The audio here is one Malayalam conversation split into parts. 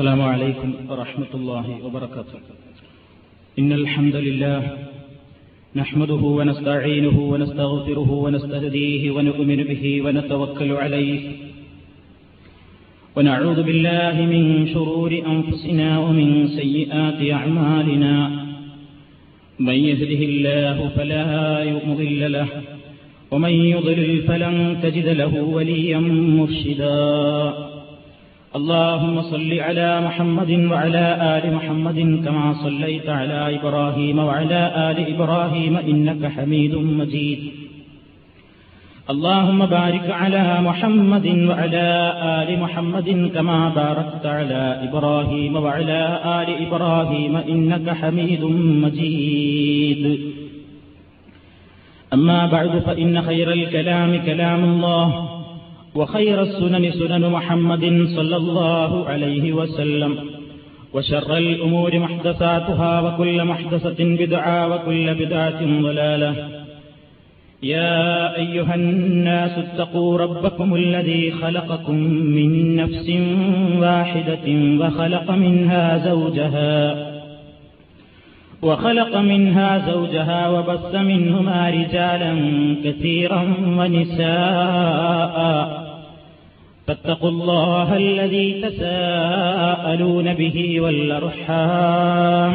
السلام عليكم ورحمة الله وبركاته إن الحمد لله نحمده ونستعينه ونستغفره ونستهديه ونؤمن به ونتوكل عليه ونعوذ بالله من شرور أنفسنا ومن سيئات أعمالنا من يهده الله فلا مضل له ومن يضلل فلن تجد له وليا مرشدا اللهم صل على محمد وعلى آل محمد كما صليت على إبراهيم وعلى آل إبراهيم إنك حميد مجيد اللهم بارك على محمد وعلى آل محمد كما باركت على إبراهيم وعلى آل إبراهيم إنك حميد مجيد أما بعد فإن خير الكلام كلام الله وخير السنن سنن محمد صلى الله عليه وسلم وشر الأمور محدثاتها وكل محدثة بدعة وكل بدعة ضلالة يا أيها الناس اتقوا ربكم الذي خلقكم من نفس واحدة وخلق منها زوجها وبث منهما رجالا كثيرا ونساء فاتقوا الله الذي تساءلون به والأرحام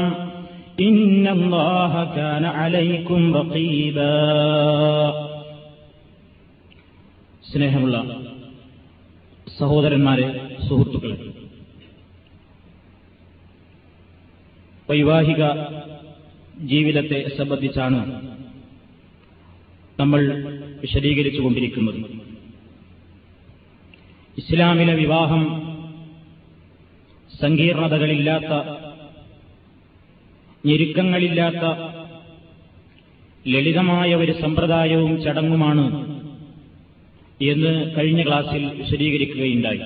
إن الله كان عليكم رقيبا سنهم الله سهودر الماري سهودتك لك വൈവാഹിക ജീവിതത്തെ സംബന്ധിച്ചാണ് നമ്മൾ വിശദീകരിച്ചുകൊണ്ടിരിക്കുന്നത്. ഇസ്ലാമിലെ വിവാഹം സങ്കീർണതകളില്ലാത്ത, ഞെരുക്കങ്ങളില്ലാത്ത ലളിതമായ ഒരു സമ്പ്രദായവും ചടങ്ങുമാണ് എന്ന് കഴിഞ്ഞ ക്ലാസിൽ വിശദീകരിക്കുകയുണ്ടായി.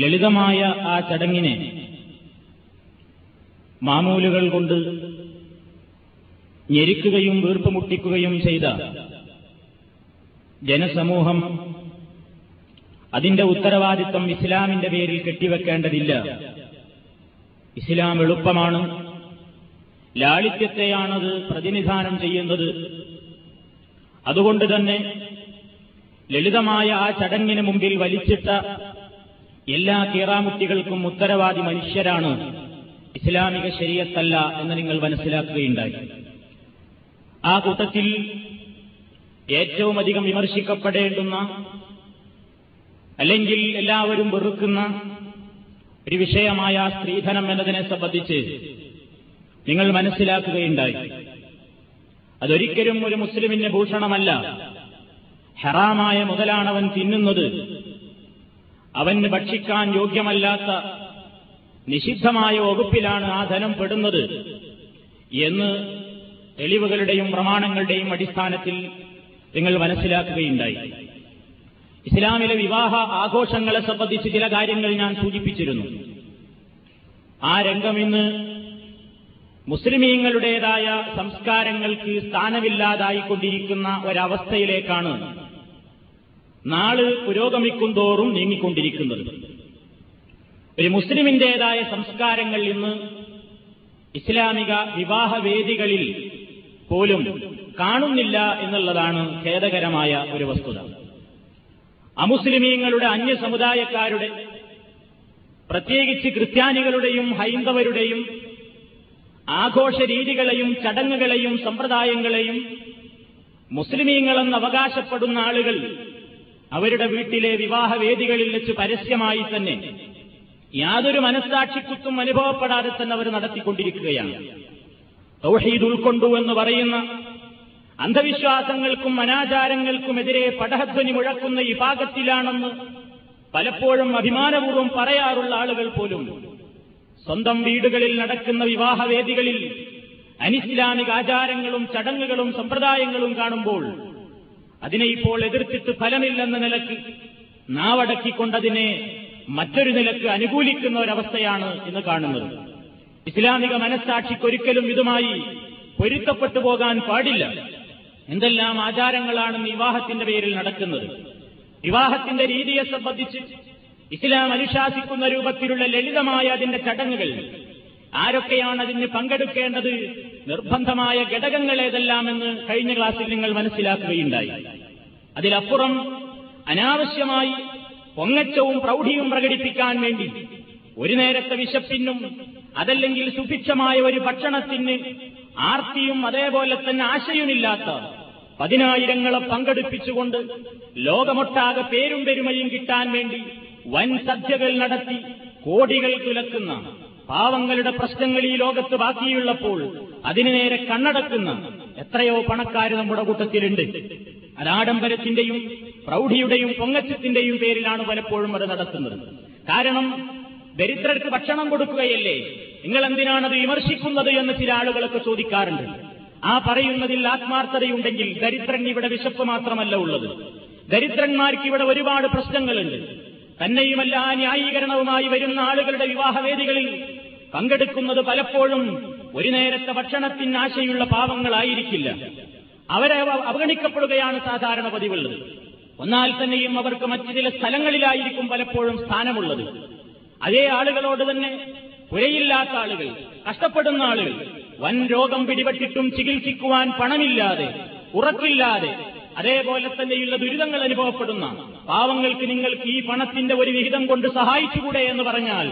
ലളിതമായ ആ ചടങ്ങിനെ മാമൂലുകൾ കൊണ്ട് ഞെരുക്കുകയും വീർപ്പുമുട്ടിക്കുകയും ചെയ്ത ജനസമൂഹം അതിന്റെ ഉത്തരവാദിത്തം ഇസ്ലാമിന്റെ പേരിൽ കെട്ടിവെക്കേണ്ടതില്ല. ഇസ്ലാം എളുപ്പമാണ്, ലാളിത്യത്തെയാണത് പ്രതിനിധാനം ചെയ്യുന്നത്. അതുകൊണ്ട് തന്നെ ലളിതമായ ആ ചടങ്ങിന് മുമ്പിൽ വലിച്ചിട്ട എല്ലാ കീറാമുട്ടികൾക്കും ഉത്തരവാദി മനുഷ്യരാണ്, ഇസ്ലാമിക ശരീഅത്തല്ല എന്ന് നിങ്ങൾ മനസ്സിലാക്കുകയുണ്ടായി. ആ കൂട്ടത്തിൽ ഏറ്റവുമധികം വിമർശിക്കപ്പെടേണ്ടുന്ന അല്ലെങ്കിൽ എല്ലാവരും വെറുക്കുന്ന ഒരു വിഷയമായ സ്ത്രീധനം എന്നതിനെ സംബന്ധിച്ച് നിങ്ങൾ മനസ്സിലാക്കുകയുണ്ടായി. അതൊരിക്കലും ഒരു മുസ്ലിമിന്റെ ഭൂഷണമല്ല. ഹറാമായ മുതലാണവൻ തിന്നുന്നത്. അവന് ഭക്ഷിക്കാൻ യോഗ്യമല്ലാത്ത നിഷിദ്ധമായ വകുപ്പിലാണ് ആ ധനം പെടുന്നത് എന്ന് തെളിവുകളുടെയും പ്രമാണങ്ങളുടെയും അടിസ്ഥാനത്തിൽ നിങ്ങൾ മനസ്സിലാക്കുകയുണ്ടായി. ഇസ്ലാമിലെ വിവാഹ ആഘോഷങ്ങളെ സംബന്ധിച്ച് ചില കാര്യങ്ങൾ ഞാൻ സൂചിപ്പിച്ചിരുന്നു. ആ രംഗം ഇന്ന് മുസ്ലിമീങ്ങളുടേതായ സംസ്കാരങ്ങൾക്ക് സ്ഥാനമില്ലാതായിക്കൊണ്ടിരിക്കുന്ന ഒരവസ്ഥയിലേക്കാണ് നാള് പുരോഗമിക്കുന്തോറും നീങ്ങിക്കൊണ്ടിരിക്കുന്നത്. ഒരു മുസ്ലിമിന്റേതായ സംസ്കാരങ്ങൾ ഇന്ന് ഇസ്ലാമിക വിവാഹവേദികളിൽ പോലും കാണുന്നില്ല എന്നുള്ളതാണ് ഖേദകരമായ ഒരു വസ്തുത. അമുസ്ലിമീങ്ങളുടെ, അന്യസമുദായക്കാരുടെ, പ്രത്യേകിച്ച് ക്രിസ്ത്യാനികളുടെയും ഹൈന്ദവരുടെയും ആഘോഷ രീതികളെയും ചടങ്ങുകളെയും സമ്പ്രദായങ്ങളെയും മുസ്ലിമീങ്ങളെന്ന് അവകാശപ്പെടുന്ന ആളുകൾ അവരുടെ വീട്ടിലെ വിവാഹവേദികളിൽ വെച്ച് പരസ്യമായി തന്നെ യാതൊരു മനസ്സാക്ഷിക്കുത്തും അനുഭവപ്പെടാതെ തന്നെ അവർ നടത്തിക്കൊണ്ടിരിക്കുകയാണ്. തൗഹീദ് ഉൾക്കൊണ്ടു എന്ന് പറയുന്ന അന്ധവിശ്വാസങ്ങൾക്കും അനാചാരങ്ങൾക്കുമെതിരെ പടഹധ്വനി മുഴക്കുന്ന ഈ ഭാഗത്തിലാണെന്ന് പലപ്പോഴും അഭിമാനപൂർവ്വം പറയാറുള്ള ആളുകൾ പോലും സ്വന്തം വീടുകളിൽ നടക്കുന്ന വിവാഹവേദികളിൽ അനിസ്ലാമിക ആചാരങ്ങളും ചടങ്ങുകളും സമ്പ്രദായങ്ങളും കാണുമ്പോൾ അതിനെ ഇപ്പോൾ എതിർത്തിട്ട് ഫലമില്ലെന്ന നിലക്ക് നാവടക്കിക്കൊണ്ടതിനെ മറ്റൊരു നിലക്ക് അനുകൂലിക്കുന്ന ഒരവസ്ഥയാണ് ഇന്ന് കാണുന്നത്. ഇസ്ലാമിക മനസ്സാക്ഷിക്കൊരിക്കലും ഇതുമായി പൊരുത്തപ്പെട്ടു പോകാൻ പാടില്ല. എന്തെല്ലാം ആചാരങ്ങളാണ് വിവാഹത്തിന്റെ പേരിൽ നടക്കുന്നത്! വിവാഹത്തിന്റെ രീതിയെ സംബന്ധിച്ച് ഇസ്ലാം അനുശാസിക്കുന്ന രൂപത്തിലുള്ള ലളിതമായ അതിന്റെ ചടങ്ങുകൾ, ആരൊക്കെയാണ് അതിന് പങ്കെടുക്കേണ്ടത്, നിർബന്ധമായ ഘടകങ്ങൾ ഏതെല്ലാമെന്ന് കഴിഞ്ഞ ക്ലാസ്സിൽ നിങ്ങൾ മനസ്സിലാക്കുകയുണ്ടായി. അതിലപ്പുറം അനാവശ്യമായി പൊങ്ങച്ചവും പ്രൗഢിയും പ്രകടിപ്പിക്കാൻ വേണ്ടി ഒരു നേരത്തെ വിശപ്പിനും അതല്ലെങ്കിൽ സുഭിക്ഷമായ ഒരു ഭക്ഷണത്തിന് ആർത്തിയും അതേപോലെ തന്നെ ആശയുമില്ലാത്ത 10,000s പങ്കെടുപ്പിച്ചുകൊണ്ട് ലോകമൊട്ടാകെ പേരും പെരുമയും കിട്ടാൻ വേണ്ടി വൻ സദ്യകൾ നടത്തി കോടികൾ തുലക്കുന്ന, പാവങ്ങളുടെ പ്രശ്നങ്ങൾ ഈ ലോകത്ത് ബാക്കിയുള്ളപ്പോൾ അതിനു നേരെ കണ്ണടക്കുന്ന എത്രയോ പണക്കാർ നമ്മുടെ കൂട്ടത്തിലുണ്ട്. അത് ആഡംബരത്തിന്റെയും പ്രൗഢിയുടെയും പൊങ്ങച്ചത്തിന്റെയും പേരിലാണ് പലപ്പോഴും അത് നടത്തുന്നത്. കാരണം ദരിദ്രർക്ക് ഭക്ഷണം കൊടുക്കുകയല്ലേ, നിങ്ങൾ എന്തിനാണത് വിമർശിക്കുന്നത് എന്ന് ചില ആളുകളൊക്കെ ചോദിക്കാറുണ്ട്. ആ പറയുന്നതിൽ ആത്മാർത്ഥതയുണ്ടെങ്കിൽ ദരിദ്രൻ ഇവിടെ വിശപ്പ് മാത്രമല്ല ഉള്ളത്, ദരിദ്രന്മാർക്ക് ഇവിടെ ഒരുപാട് പ്രശ്നങ്ങളുണ്ട്. തന്നെയുമല്ല, ആ ന്യായീകരണവുമായി വരുന്ന ആളുകളുടെ വിവാഹവേദികളിൽ പങ്കെടുക്കുന്നത് പലപ്പോഴും ഒരു നേരത്തെ ഭക്ഷണത്തിന് ആശയുള്ള പാവങ്ങളായിരിക്കില്ല. അവരെ അവഗണിക്കപ്പെടുകയാണ് സാധാരണ പതിവുള്ളത്. എന്നാൽ തന്നെയും അവർക്ക് മറ്റു ചില സ്ഥലങ്ങളിലായിരിക്കും പലപ്പോഴും സ്ഥാനമുള്ളത്. അതേ ആളുകളോട് തന്നെ പുരയില്ലാത്ത ആളുകൾ, കഷ്ടപ്പെടുന്ന ആളുകൾ, വൻ രോഗം പിടിപെട്ടിട്ടും ചികിത്സിക്കുവാൻ പണമില്ലാതെ, ഉറക്കില്ലാതെ, അതേപോലെ തന്നെയുള്ള ദുരിതങ്ങൾ അനുഭവപ്പെടുന്ന പാവങ്ങൾക്ക് നിങ്ങൾക്ക് ഈ പണത്തിന്റെ ഒരു വിഹിതം കൊണ്ട് സഹായിച്ചുകൂടെ എന്ന് പറഞ്ഞാൽ,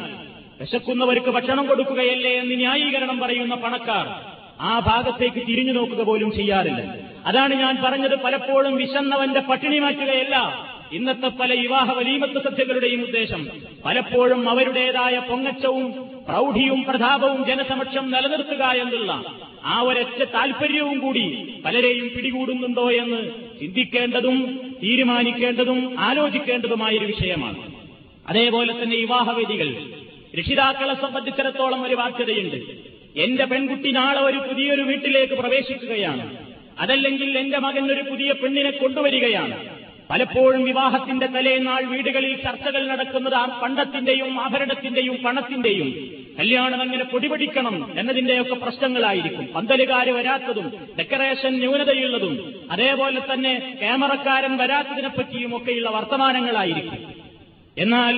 വിശക്കുന്നവർക്ക് ഭക്ഷണം കൊടുക്കുകയല്ലേ എന്ന് ന്യായീകരണം പറയുന്ന പണക്കാർ ആ ഭാഗത്തേക്ക് തിരിഞ്ഞു നോക്കുക പോലും ചെയ്യാറില്ല. അതാണ് ഞാൻ പറഞ്ഞത്, പലപ്പോഴും വിശന്നവന്റെ പട്ടിണി മാറ്റുകയല്ല ഇന്നത്തെ പല വിവാഹ വലീമത്ത് സദ്യകളുടെയും ഉദ്ദേശം. പലപ്പോഴും അവരുടേതായ പൊങ്ങച്ചവും പ്രൗഢിയും പ്രതാപവും ജനസമക്ഷം നിലനിർത്തുക എന്നുള്ള ആ ഒരൊറ്റ താൽപര്യവും കൂടി പലരെയും പിടികൂടുന്നുണ്ടോ എന്ന് ചിന്തിക്കേണ്ടതും തീരുമാനിക്കേണ്ടതും ആലോചിക്കേണ്ടതുമായൊരു വിഷയമാണ്. അതേപോലെ തന്നെ വിവാഹവേദികൾ രക്ഷിതാക്കളെ സംബന്ധിച്ചിടത്തോളം ഒരു ബാധ്യതയുണ്ട്. എന്റെ പെൺകുട്ടി നാളെ ഒരു പുതിയൊരു വീട്ടിലേക്ക് പ്രവേശിക്കുകയാണ്, അതല്ലെങ്കിൽ എന്റെ മകൻ ഒരു പുതിയ പെണ്ണിനെ കൊണ്ടുവരികയാണ്. പലപ്പോഴും വിവാഹത്തിന്റെ തലേനാൾ വീടുകളിൽ ചർച്ചകൾ നടക്കുന്നത് ആ പണ്ടത്തിന്റെയും ആഭരണത്തിന്റെയും പണത്തിന്റെയും, കല്യാണം അങ്ങനെ പൊടിപൊടിക്കണം എന്നതിന്റെയൊക്കെ പ്രശ്നങ്ങളായിരിക്കും. പന്തലുകാര് വരാത്തതും ഡെക്കറേഷൻ ന്യൂനതയുള്ളതും അതേപോലെ തന്നെ ക്യാമറക്കാരൻ വരാത്തതിനെപ്പറ്റിയും ഒക്കെയുള്ള വർത്തമാനങ്ങളായിരിക്കും. എന്നാൽ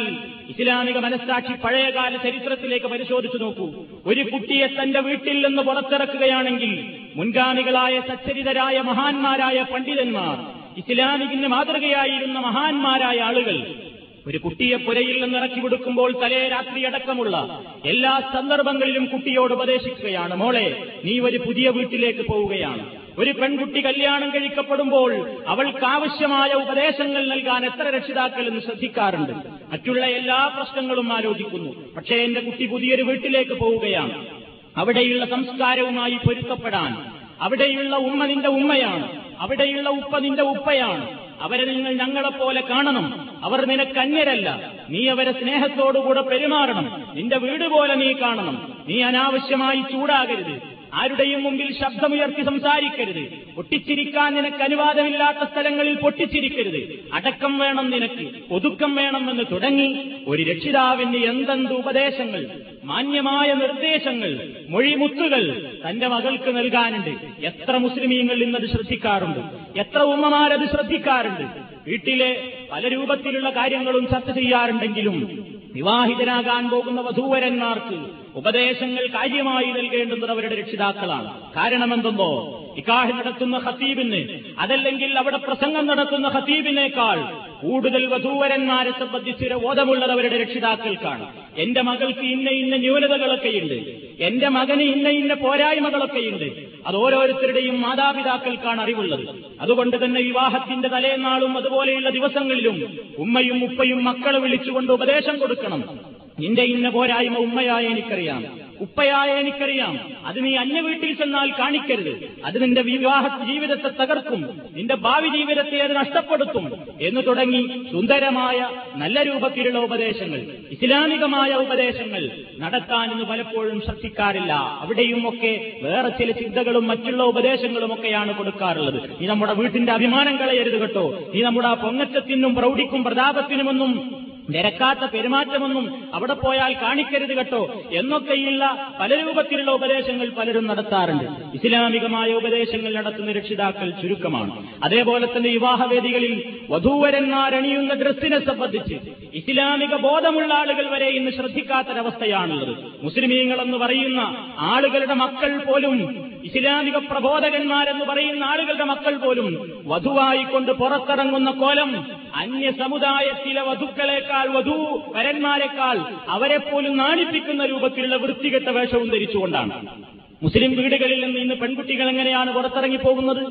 ഇസ്ലാമിക മനസ്സാക്ഷി പഴയകാല ചരിത്രത്തിലേക്ക് പരിശോധിച്ചു നോക്കൂ. ഒരു കുട്ടിയെ തന്റെ വീട്ടിൽ നിന്ന് പുറത്തിറക്കുകയാണെങ്കിൽ മുൻഗാമികളായ സച്ചരിതരായ മഹാന്മാരായ പണ്ഡിതന്മാർ, ഇസ്ലാമികന് മാതൃകയായിരുന്ന മഹാന്മാരായ ആളുകൾ ഒരു കുട്ടിയെ പുരയിൽ നിന്ന് ഇറക്കി കൊടുക്കുമ്പോൾ തലേ രാത്രി അടക്കമുള്ള എല്ലാ സന്ദർഭങ്ങളിലും കുട്ടിയോട് ഉപദേശിക്കുകയാണ്, മോളെ നീ ഒരു പുതിയ വീട്ടിലേക്ക് പോവുകയാണ്. ഒരു പെൺകുട്ടി കല്യാണം കഴിക്കപ്പെടുമ്പോൾ അവൾക്കാവശ്യമായ ഉപദേശങ്ങൾ നൽകാൻ എത്ര രക്ഷിതാക്കൾ എന്ന് ശ്രദ്ധിക്കാറുണ്ട്. മറ്റുള്ള എല്ലാ പ്രശ്നങ്ങളും ആലോചിക്കുന്നു, പക്ഷേ എന്റെ കുട്ടി പുതിയൊരു വീട്ടിലേക്ക് പോവുകയാണ്, അവിടെയുള്ള സംസ്കാരവുമായി പൊരുത്തപ്പെടാൻ, അവിടെയുള്ള ഉമ്മ നിന്റെ ഉമ്മയാണ്, അവിടെയുള്ള ഉപ്പ നിന്റെ ഉപ്പയാണ്, അവരെ നിങ്ങൾ ഞങ്ങളെപ്പോലെ കാണണം, അവർ നിനക്ക് അന്യരല്ല, നീ അവരെ സ്നേഹത്തോടുകൂടെ പെരുമാറണം, നിന്റെ വീട് പോലെ നീ കാണണം, നീ അനാവശ്യമായി ചൂടാകരുത്, ആരുടെയും മുമ്പിൽ ശബ്ദമുയർത്തി സംസാരിക്കരുത്, പൊട്ടിച്ചിരിക്കാൻ നിനക്ക് അനുവാദമില്ലാത്ത സ്ഥലങ്ങളിൽ പൊട്ടിച്ചിരിക്കരുത്, അടക്കം വേണം നിനക്ക്, ഒതുക്കം വേണമെന്ന് തുടങ്ങി ഒരു രക്ഷിതാവിന് എന്തെന്ത് ഉപദേശങ്ങൾ, മാന്യമായ നിർദ്ദേശങ്ങൾ, മൊഴിമുത്തുകൾ തന്റെ മകൾക്ക് നൽകാനുണ്ട്. എത്ര മുസ്ലിമീങ്ങൾ ഇന്നത് ശ്രദ്ധിക്കാറുണ്ട്, എത്ര ഉമ്മമാരത് ശ്രദ്ധിക്കാറുണ്ട്. വീട്ടിലെ പല രൂപത്തിലുള്ള കാര്യങ്ങളും ചർച്ച ചെയ്യാറുണ്ടെങ്കിലും വിവാഹിതരാകാൻ പോകുന്ന വധൂവരന്മാർക്ക് ഉപദേശങ്ങൾ കാര്യമായി നൽകേണ്ടുന്നത് അവരുടെ രക്ഷിതാക്കളാണ്. കാരണമെന്തെന്നോ, നിക്കാഹ് നടത്തുന്ന ഖതീബിന് അതല്ലെങ്കിൽ അവിടെ പ്രസംഗം നടത്തുന്ന ഖതീബിനേക്കാൾ കൂടുതൽ വധൂവരന്മാരെ സംബന്ധിച്ച് ബോധമുള്ളത് അവരുടെ രക്ഷിതാക്കൾക്കാണ്. എന്റെ മകൾക്ക് ഇന്ന ഇന്ന ന്യൂനതകളൊക്കെയുണ്ട്, എന്റെ മകന് ഇന്ന ഇന്ന പോരായ്മകളൊക്കെയുണ്ട്, അത് ഓരോരുത്തരുടെയും മാതാപിതാക്കൾക്കാണ് അറിവുള്ളത്. അതുകൊണ്ട് തന്നെ വിവാഹത്തിന്റെ തലേന്നാളും അതുപോലെയുള്ള ദിവസങ്ങളിലും ഉമ്മയും ഉപ്പയും മക്കളെ വിളിച്ചുകൊണ്ട് ഉപദേശം കൊടുക്കണം. നിന്റെ ഇന്ന പോരായ്മ ഉമ്മയായ എനിക്കറിയാം, ഉപ്പയായ എനിക്കറിയാം, അത് നീ അന്യ വീട്ടിൽ ചെന്നാൽ കാണിക്കരുത്, അത് നിന്റെ വിവാഹ ജീവിതത്തെ തകർക്കും, നിന്റെ ഭാവി ജീവിതത്തെ അത് നഷ്ടപ്പെടുത്തും എന്ന് തുടങ്ങി സുന്ദരമായ നല്ല രൂപത്തിലുള്ള ഉപദേശങ്ങൾ, ഇസ്ലാമികമായ ഉപദേശങ്ങൾ നടത്താൻ ഇന്ന് പലപ്പോഴും ശ്രദ്ധിക്കാറില്ല. അവിടെയും ഒക്കെ വേറെ ചില ചിന്തകളും മറ്റുള്ള ഉപദേശങ്ങളും ഒക്കെയാണ് കൊടുക്കാറുള്ളത്. നീ നമ്മുടെ വീട്ടിന്റെ അഭിമാനം കളയരുത് കേട്ടോ, നീ നമ്മുടെ പൊങ്ങച്ചത്തിനും പ്രൗഢിക്കും പ്രതാപത്തിനുമൊന്നും നിരക്കാത്ത പെരുമാറ്റമൊന്നും അവിടെ പോയാൽ കാണിക്കരുത് കേട്ടോ എന്നൊക്കെയുള്ള പല രൂപത്തിലുള്ള ഉപദേശങ്ങൾ പലരും നടത്താറുണ്ട്. ഇസ്ലാമികമായ ഉപദേശങ്ങൾ നടത്തുന്ന രക്ഷിതാക്കൾ ചുരുക്കമാണ്. അതേപോലെ തന്നെ വിവാഹവേദികളിൽ വധൂവരന്മാരണിയുന്ന ഡ്രസ്സിനെ സംബന്ധിച്ച് ഇസ്ലാമിക ബോധമുള്ള ആളുകൾ വരെ ഇന്ന് ശ്രദ്ധിക്കാത്തൊരവസ്ഥയാണുള്ളത്. മുസ്ലിമീങ്ങളെന്ന് പറയുന്ന ആളുകളുടെ മക്കൾ പോലും, ഇസ്ലാമിക പ്രബോധകന്മാരെന്ന് പറയുന്ന ആളുകളുടെ മക്കൾ പോലും വധുവായിക്കൊണ്ട് പുറത്തിറങ്ങുന്ന കോലം അന്യ സമുദായത്തിലെ വധുക്കളെക്കാൾ, വധൂവരന്മാരെക്കാൾ അവരെപ്പോലും നാണിപ്പിക്കുന്ന രൂപത്തിലുള്ള വൃത്തികെട്ട വേഷവും ധരിച്ചുകൊണ്ടാണ്. മുസ്ലിം വീടുകളിൽ നിന്ന് ഇന്ന് പെൺകുട്ടികൾ എങ്ങനെയാണ് പുറത്തിറങ്ങിപ്പോകുന്നത്?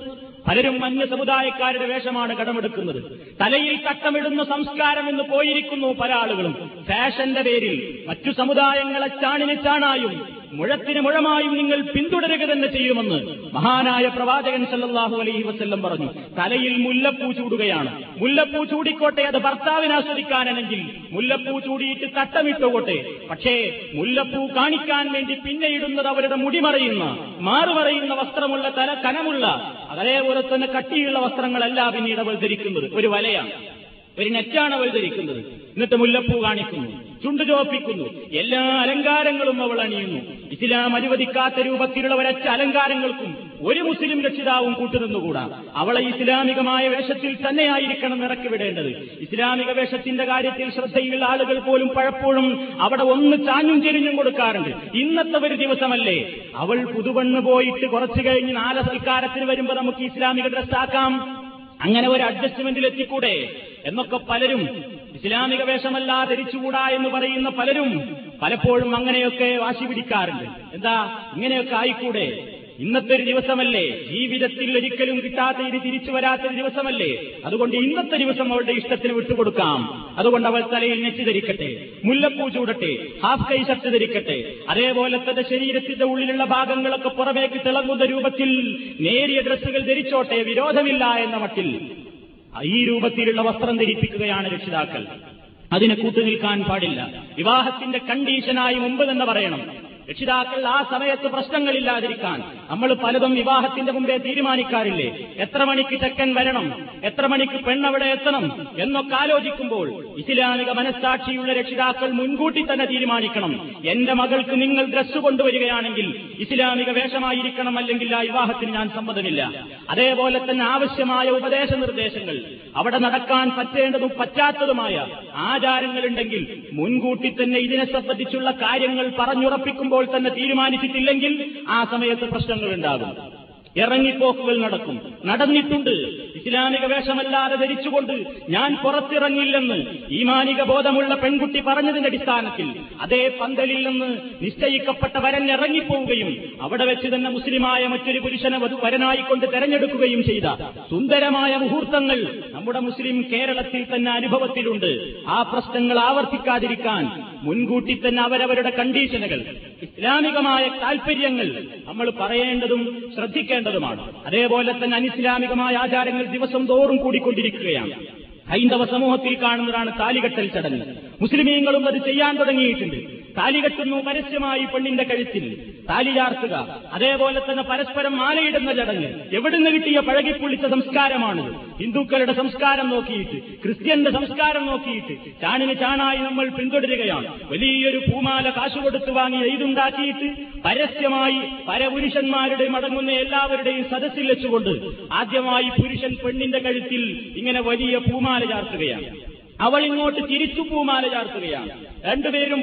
പലരും അന്യ സമുദായക്കാരുടെ വേഷമാണ് കടമെടുക്കുന്നത്. തലയിൽ തട്ടമിടുന്ന സംസ്കാരം ഇന്ന് പോയിരിക്കുന്നു. പല ആളുകളും ഫാഷന്റെ പേരിൽ മറ്റു സമുദായങ്ങളെ ചാണിന് ചാണായും മുഴത്തിന് മുഴമായും നിങ്ങൾ പിന്തുടരുക തന്നെ ചെയ്യുമെന്ന് മഹാനായ പ്രവാചകൻ സല്ലല്ലാഹു അലൈഹി വസല്ലം പറഞ്ഞു. തലയിൽ മുല്ലപ്പൂ ചൂടുകയാണ്, മുല്ലപ്പൂ ചൂടിക്കോട്ടെ, അത് ഭർത്താവിന് ആസ്വദിക്കാനാണെങ്കിൽ മുല്ലപ്പൂ ചൂടിയിട്ട് തട്ടമിട്ടുകൊട്ടെ. പക്ഷേ മുല്ലപ്പൂ കാണിക്കാൻ വേണ്ടി പിന്നെ ഇടുന്നത് അവരുടെ മുടിമറയുന്ന, മാറുമറയുന്ന വസ്ത്രമുള്ള, തല കനമുള്ള, അതേപോലെ തന്നെ കട്ടിയുള്ള വസ്ത്രങ്ങളല്ല പിന്നീട് അവൾ ധരിക്കുന്നത്. ഒരു വലയാണ്, ഒരു നെറ്റാണ് അവൾ ധരിക്കുന്നത്. എന്നിട്ട് മുല്ലപ്പൂ കാണിക്കുന്നു, ചുണ്ടു ചോപ്പിക്കുന്നു, എല്ലാ അലങ്കാരങ്ങളും അവൾ അണിയുന്നു. ഇസ്ലാം അനുവദിക്കാത്ത രൂപത്തിലുള്ള ഒരൊറ്റ അലങ്കാരങ്ങൾക്കും ഒരു മുസ്ലിം രക്ഷിതാവും കൂട്ടുനിന്നുകൂടാ. അവളെ ഇസ്ലാമികമായ വേഷത്തിൽ തന്നെയായിരിക്കണം ഇറക്കി വിടേണ്ടത്. ഇസ്ലാമിക വേഷത്തിന്റെ കാര്യത്തിൽ ശ്രദ്ധയുള്ള ആളുകൾ പോലും പലപ്പോഴും അവിടെ ഒന്ന് ചാഞ്ഞും ചെരിഞ്ഞും കൊടുക്കാറുണ്ട്. ഇന്നത്തെ ഒരു ദിവസമല്ലേ, അവൾ പുതുവണ്ണ് പോയിട്ട് കുറച്ചു കഴിഞ്ഞ് നാല് സൽക്കാരത്തിന് വരുമ്പോ നമുക്ക് ഇസ്ലാമിക ഡ്രസ്സാക്കാം, അങ്ങനെ ഒരു അഡ്ജസ്റ്റ്മെന്റിൽ എത്തിക്കൂടെ എന്നൊക്കെ പലരും, ഇസ്ലാമിക വേഷമല്ല ധരിച്ചുകൂടാ എന്ന് പറയുന്ന പലരും പലപ്പോഴും അങ്ങനെയൊക്കെ വാശി പിടിക്കാറുണ്ട്. എന്താ ഇങ്ങനെയൊക്കെ ആയിക്കൂടെ? ഇന്നത്തെ ഒരു ദിവസമല്ലേ, ജീവിതത്തിൽ ഒരിക്കലും കിട്ടാത്ത ഇനി തിരിച്ചു വരാത്തൊരു ദിവസമല്ലേ, അതുകൊണ്ട് ഇന്നത്തെ ദിവസം അവളുടെ ഇഷ്ടത്തിന് വിട്ടുകൊടുക്കാം. അതുകൊണ്ട് അവൾ തലയിൽ നെറ്റി ധരിക്കട്ടെ, മുല്ലപ്പൂ ചൂടട്ടെ, ഹാഫ് കൈ ഷർട്ട് ധരിക്കട്ടെ, അതേപോലെ തന്നെ ശരീരത്തിന്റെ ഉള്ളിലുള്ള ഭാഗങ്ങളൊക്കെ പുറമേക്ക് തിളങ്ങുന്ന രൂപത്തിൽ നേരിയ ഡ്രസ്സുകൾ ധരിച്ചോട്ടെ, വിരോധമില്ല എന്ന മട്ടിൽ ഈ രൂപത്തിലുള്ള വസ്ത്രം ധരിപ്പിക്കുകയാണ് രക്ഷിതാക്കൾ. അതിനെ കൂട്ടുനിൽക്കാൻ പാടില്ല. വിവാഹത്തിന്റെ കണ്ടീഷനായി മുമ്പ് തന്നെ പറയണം. രക്ഷിതാക്കൾ ആ സമയത്ത് പ്രശ്നങ്ങളില്ലാതിരിക്കാൻ നമ്മൾ പലതും വിവാഹത്തിന്റെ മുമ്പേ തീരുമാനിക്കാറില്ലേ? എത്ര മണിക്ക് ചെക്കൻ വരണം, എത്ര മണിക്ക് പെണ്ണവിടെ എത്തണം എന്നൊക്കെ ആലോചിക്കുമ്പോൾ ഇസ്ലാമിക മനസ്സാക്ഷിയുള്ള രക്ഷിതാക്കൾ മുൻകൂട്ടി തന്നെ തീരുമാനിക്കണം. എന്റെ മകൾക്ക് നിങ്ങൾ ഡ്രസ്സ് കൊണ്ടുവരികയാണെങ്കിൽ ഇസ്ലാമിക വേഷമായിരിക്കണം, അല്ലെങ്കിൽ ആ വിവാഹത്തിന് ഞാൻ സമ്മതമില്ല. അതേപോലെ തന്നെ ആവശ്യമായ ഉപദേശ നിർദ്ദേശങ്ങൾ, അവിടെ നടക്കാൻ പറ്റേണ്ടതും പറ്റാത്തതുമായ ആചാരങ്ങളുണ്ടെങ്കിൽ മുൻകൂട്ടി തന്നെ ഇതിനെ സംബന്ധിച്ചുള്ള കാര്യങ്ങൾ പറഞ്ഞുറപ്പിക്കുമ്പോൾ തന്നെ തീരുമാനിച്ചിട്ടില്ലെങ്കിൽ ആ സമയത്ത് പ്രശ്നങ്ങളുണ്ടാകും. ഇറങ്ങിപ്പോക്കുകൾ നടക്കും. നടന്നിട്ടുണ്ട്. ഇസ്ലാമിക വേഷമല്ലാതെ ധരിച്ചുകൊണ്ട് ഞാൻ പുറത്തിറങ്ങില്ലെന്ന് ഈമാനിക ബോധമുള്ള പെൺകുട്ടി പറഞ്ഞതിന്റെ അടിസ്ഥാനത്തിൽ അതേ പന്തലിൽ നിന്ന് നിശ്ചയിക്കപ്പെട്ട വരൻ ഇറങ്ങിപ്പോവുകയും അവിടെ വെച്ച് തന്നെ മുസ്ലിമായ മറ്റൊരു പുരുഷനെ വരനായിക്കൊണ്ട് തെരഞ്ഞെടുക്കുകയും ചെയ്ത സുന്ദരമായ മുഹൂർത്തങ്ങൾ നമ്മുടെ മുസ്ലിം കേരളത്തിൽ തന്നെ അനുഭവത്തിലുണ്ട്. ആ പ്രശ്നങ്ങൾ ആവർത്തിക്കാതിരിക്കാൻ മുൻകൂട്ടി തന്നെ അവരവരുടെ കണ്ടീഷനുകൾ, ഇസ്ലാമികമായ താൽപര്യങ്ങൾ നമ്മൾ പറയേണ്ടതും ശ്രദ്ധിക്കേണ്ടതുമാണ്. അതേപോലെ തന്നെ അനിസ്ലാമികമായ ആചാരങ്ങൾ ദിവസം തോറും കൂടിക്കൊണ്ടിരിക്കുകയാണ്. ഹൈന്ദവ സമൂഹത്തിൽ കാണുന്നതാണ് താലികെട്ടൽ ചടങ്ങ്. മുസ്ലിമീങ്ങളും അത് ചെയ്യാൻ തുടങ്ങിയിട്ടുണ്ട്. താലികെട്ടുന്നു പരസ്യമായി പെണ്ണിന്റെ കഴുത്തിൽ, താലി ചാർത്തുക, അതേപോലെ തന്നെ പരസ്പരം മാലയിടുന്ന ചടങ്ങ്. എവിടുന്ന് കിട്ടിയ പഴകിപ്പുള്ളിച്ച സംസ്കാരമാണ്? ഹിന്ദുക്കളുടെ സംസ്കാരം നോക്കിയിട്ട്, ക്രിസ്ത്യന്റെ സംസ്കാരം നോക്കിയിട്ട് ചാണിന് ചാണായി നമ്മൾ പിന്തുടരുകയാണ്. വലിയൊരു പൂമാല കാശുകൊടുത്ത് വാങ്ങി എഴുതുണ്ടാക്കിയിട്ട് പരസ്യമായി പരപുരുഷന്മാരുടെ മടങ്ങുന്ന എല്ലാവരുടെയും സദസ്സിൽ വെച്ചുകൊണ്ട് ആദ്യമായി പുരുഷൻ പെണ്ണിന്റെ കഴുത്തിൽ ഇങ്ങനെ വലിയ പൂമാല ചാർത്തുകയാണ്. അവൾ ഇങ്ങോട്ട് തിരിച്ചു പൂമാല ചാർത്തുകയാണ്. രണ്ടുപേരും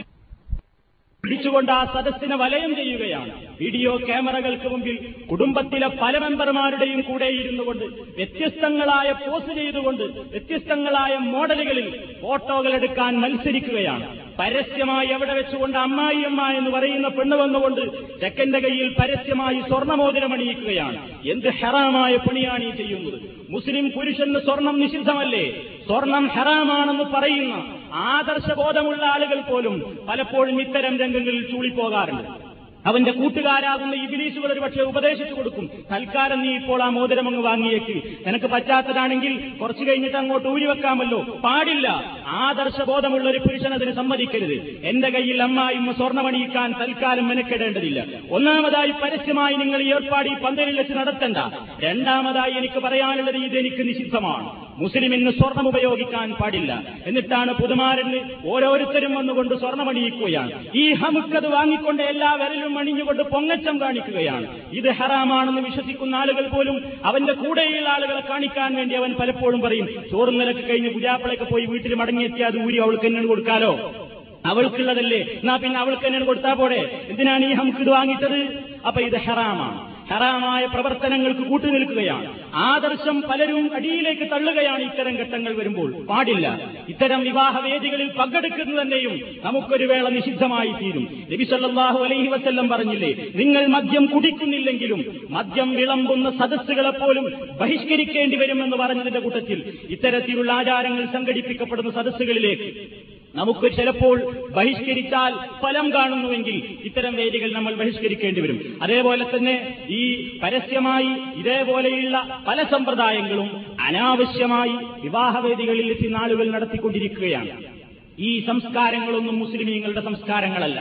പിടിച്ചുകൊണ്ട് ആ സദസ്സിനെ വലയം ചെയ്യുകയാണ്. വീഡിയോ ക്യാമറകൾക്ക് മുമ്പിൽ കുടുംബത്തിലെ പല മെമ്പർമാരുടെയും കൂടെ ഇരുന്നു കൊണ്ട് വ്യത്യസ്തങ്ങളായ പോസ് ചെയ്തുകൊണ്ട് വ്യത്യസ്തങ്ങളായ മോഡലുകളിൽ ഫോട്ടോകൾ എടുക്കാൻ മത്സരിക്കുകയാണ്. പരസ്യമായി അവിടെ വെച്ചുകൊണ്ട് അമ്മായിയമ്മ എന്ന് പറയുന്ന പെണ്ണ് വന്നുകൊണ്ട് ചെക്കന്റെ കയ്യിൽ പരസ്യമായി സ്വർണ്ണമോതിരം അണിയിക്കുകയാണ്. എന്ത് ഹറാമായ പണിയാണ് ഈ ചെയ്യുന്നത്? മുസ്ലിം പുരുഷന് സ്വർണം നിഷിദ്ധമല്ലേ? സ്വർണം ഹറാമാണെന്ന് പറയുന്ന ആദർശബോധമുള്ള ആളുകൾ പോലും പലപ്പോഴും ഇത്തരം രംഗങ്ങളിൽ ചൂളിപ്പോകാറുണ്ട്. അവന്റെ കൂട്ടുകാരാകുന്ന ഇബ്ലീസുകൾ ഒരു പക്ഷേ ഉപദേശിച്ചു കൊടുക്കും, തൽക്കാലം നീ ഇപ്പോൾ ആ മോതിരമങ്ങ് വാങ്ങിയേക്ക്, നിനക്ക് പറ്റാത്തതാണെങ്കിൽ കുറച്ചു കഴിഞ്ഞിട്ട് അങ്ങോട്ട് ഊരിവെക്കാമല്ലോ. പാടില്ല. ആദർശബോധമുള്ള ഒരു പുരുഷൻ അതിന് സമ്മതിക്കരുത്. എന്റെ കയ്യിൽ അമ്മായിമ്മ സ്വർണ്ണമണിയിക്കാൻ തൽക്കാലം മെനക്കെടേണ്ടതില്ല. ഒന്നാമതായി പരസ്യമായി നിങ്ങൾ ഈ ഏർപ്പാട് ഈ പന്തലിൽ വെച്ച് നടത്തണ്ട. രണ്ടാമതായി എനിക്ക് പറയാനുള്ളത്, ഇതെനിക്ക് നിഷിദ്ധമാണ്. മുസ്ലിമിന് സ്വർണം ഉപയോഗിക്കാൻ പാടില്ല. എന്നിട്ടാണ് പുതുമാരന് ഓരോരുത്തരും വന്നുകൊണ്ട് സ്വർണ്ണമണിയിക്കുകയാണ്. ഈ ഹമുക്കത് വാങ്ങിക്കൊണ്ട് എല്ലാ വിരലും അണിഞ്ഞുകൊണ്ട് പൊങ്ങച്ചം കാണിക്കുകയാണ്. ഇത് ഹറാമാണെന്ന് വിശ്വസിക്കുന്ന ആളുകൾ പോലും അവന്റെ കൂടെയുള്ള ആളുകളെ കാണിക്കാൻ വേണ്ടി അവൻ പലപ്പോഴും പറയും, ചോറും നിലക്ക് കഴിഞ്ഞ് പുരാപ്പളൊക്കെ പോയി വീട്ടിൽ മടങ്ങിയെത്തി അത് ഊരി അവൾക്ക് എന്നെ കൊടുക്കാലോ, അവൾക്കുള്ളതല്ലേ, എന്നാ പിന്നെ അവൾക്ക് എന്നെ കൊടുത്താ പോടെ, എന്തിനാണ് ഈ ഹമുക്ക് ഇത് വാങ്ങിച്ചത്? അപ്പൊ ഇത് ഹറാമാണ്. ഹറാമായ പ്രവർത്തനങ്ങൾക്ക് കൂട്ടുനിൽക്കുകയാണ്. ആദർശം പലരും അടിയിലേക്ക് തള്ളുകയാണ് ഇത്തരം ഘട്ടങ്ങൾ വരുമ്പോൾ. പാടില്ല. ഇത്തരം വിവാഹവേദികളിൽ പങ്കെടുക്കുന്നു തന്നെയും നമുക്കൊരു വേള നിഷിദ്ധമായി തീരും. നബി സല്ലല്ലാഹു അലൈഹി വസല്ലം പറഞ്ഞില്ലേ, നിങ്ങൾ മദ്യം കുടിക്കുന്നില്ലെങ്കിലും മദ്യം വിളമ്പുന്ന സദസ്സുകളെപ്പോലും ബഹിഷ്കരിക്കേണ്ടി വരുമെന്ന് പറഞ്ഞതിന്റെ കൂട്ടത്തിൽ ഇത്തരത്തിലുള്ള ആചാരങ്ങൾ സംഘടിപ്പിക്കപ്പെടുന്ന സദസ്സുകളിലേക്ക് നമുക്ക് ചിലപ്പോൾ ബഹിഷ്കരിച്ചാൽ ഫലം കാണുന്നുവെങ്കിൽ ഇത്തരം വേദികൾ നമ്മൾ ബഹിഷ്കരിക്കേണ്ടി വരും. അതേപോലെ തന്നെ ഈ പരസ്യമായി ഇതേപോലെയുള്ള പല സമ്പ്രദായങ്ങളും അനാവശ്യമായി വിവാഹവേദികളിൽ എത്തി നാളുകൾ നടത്തിക്കൊണ്ടിരിക്കുകയാണ്. ഈ സംസ്കാരങ്ങളൊന്നും മുസ്ലിമീങ്ങളുടെ സംസ്കാരങ്ങളല്ല.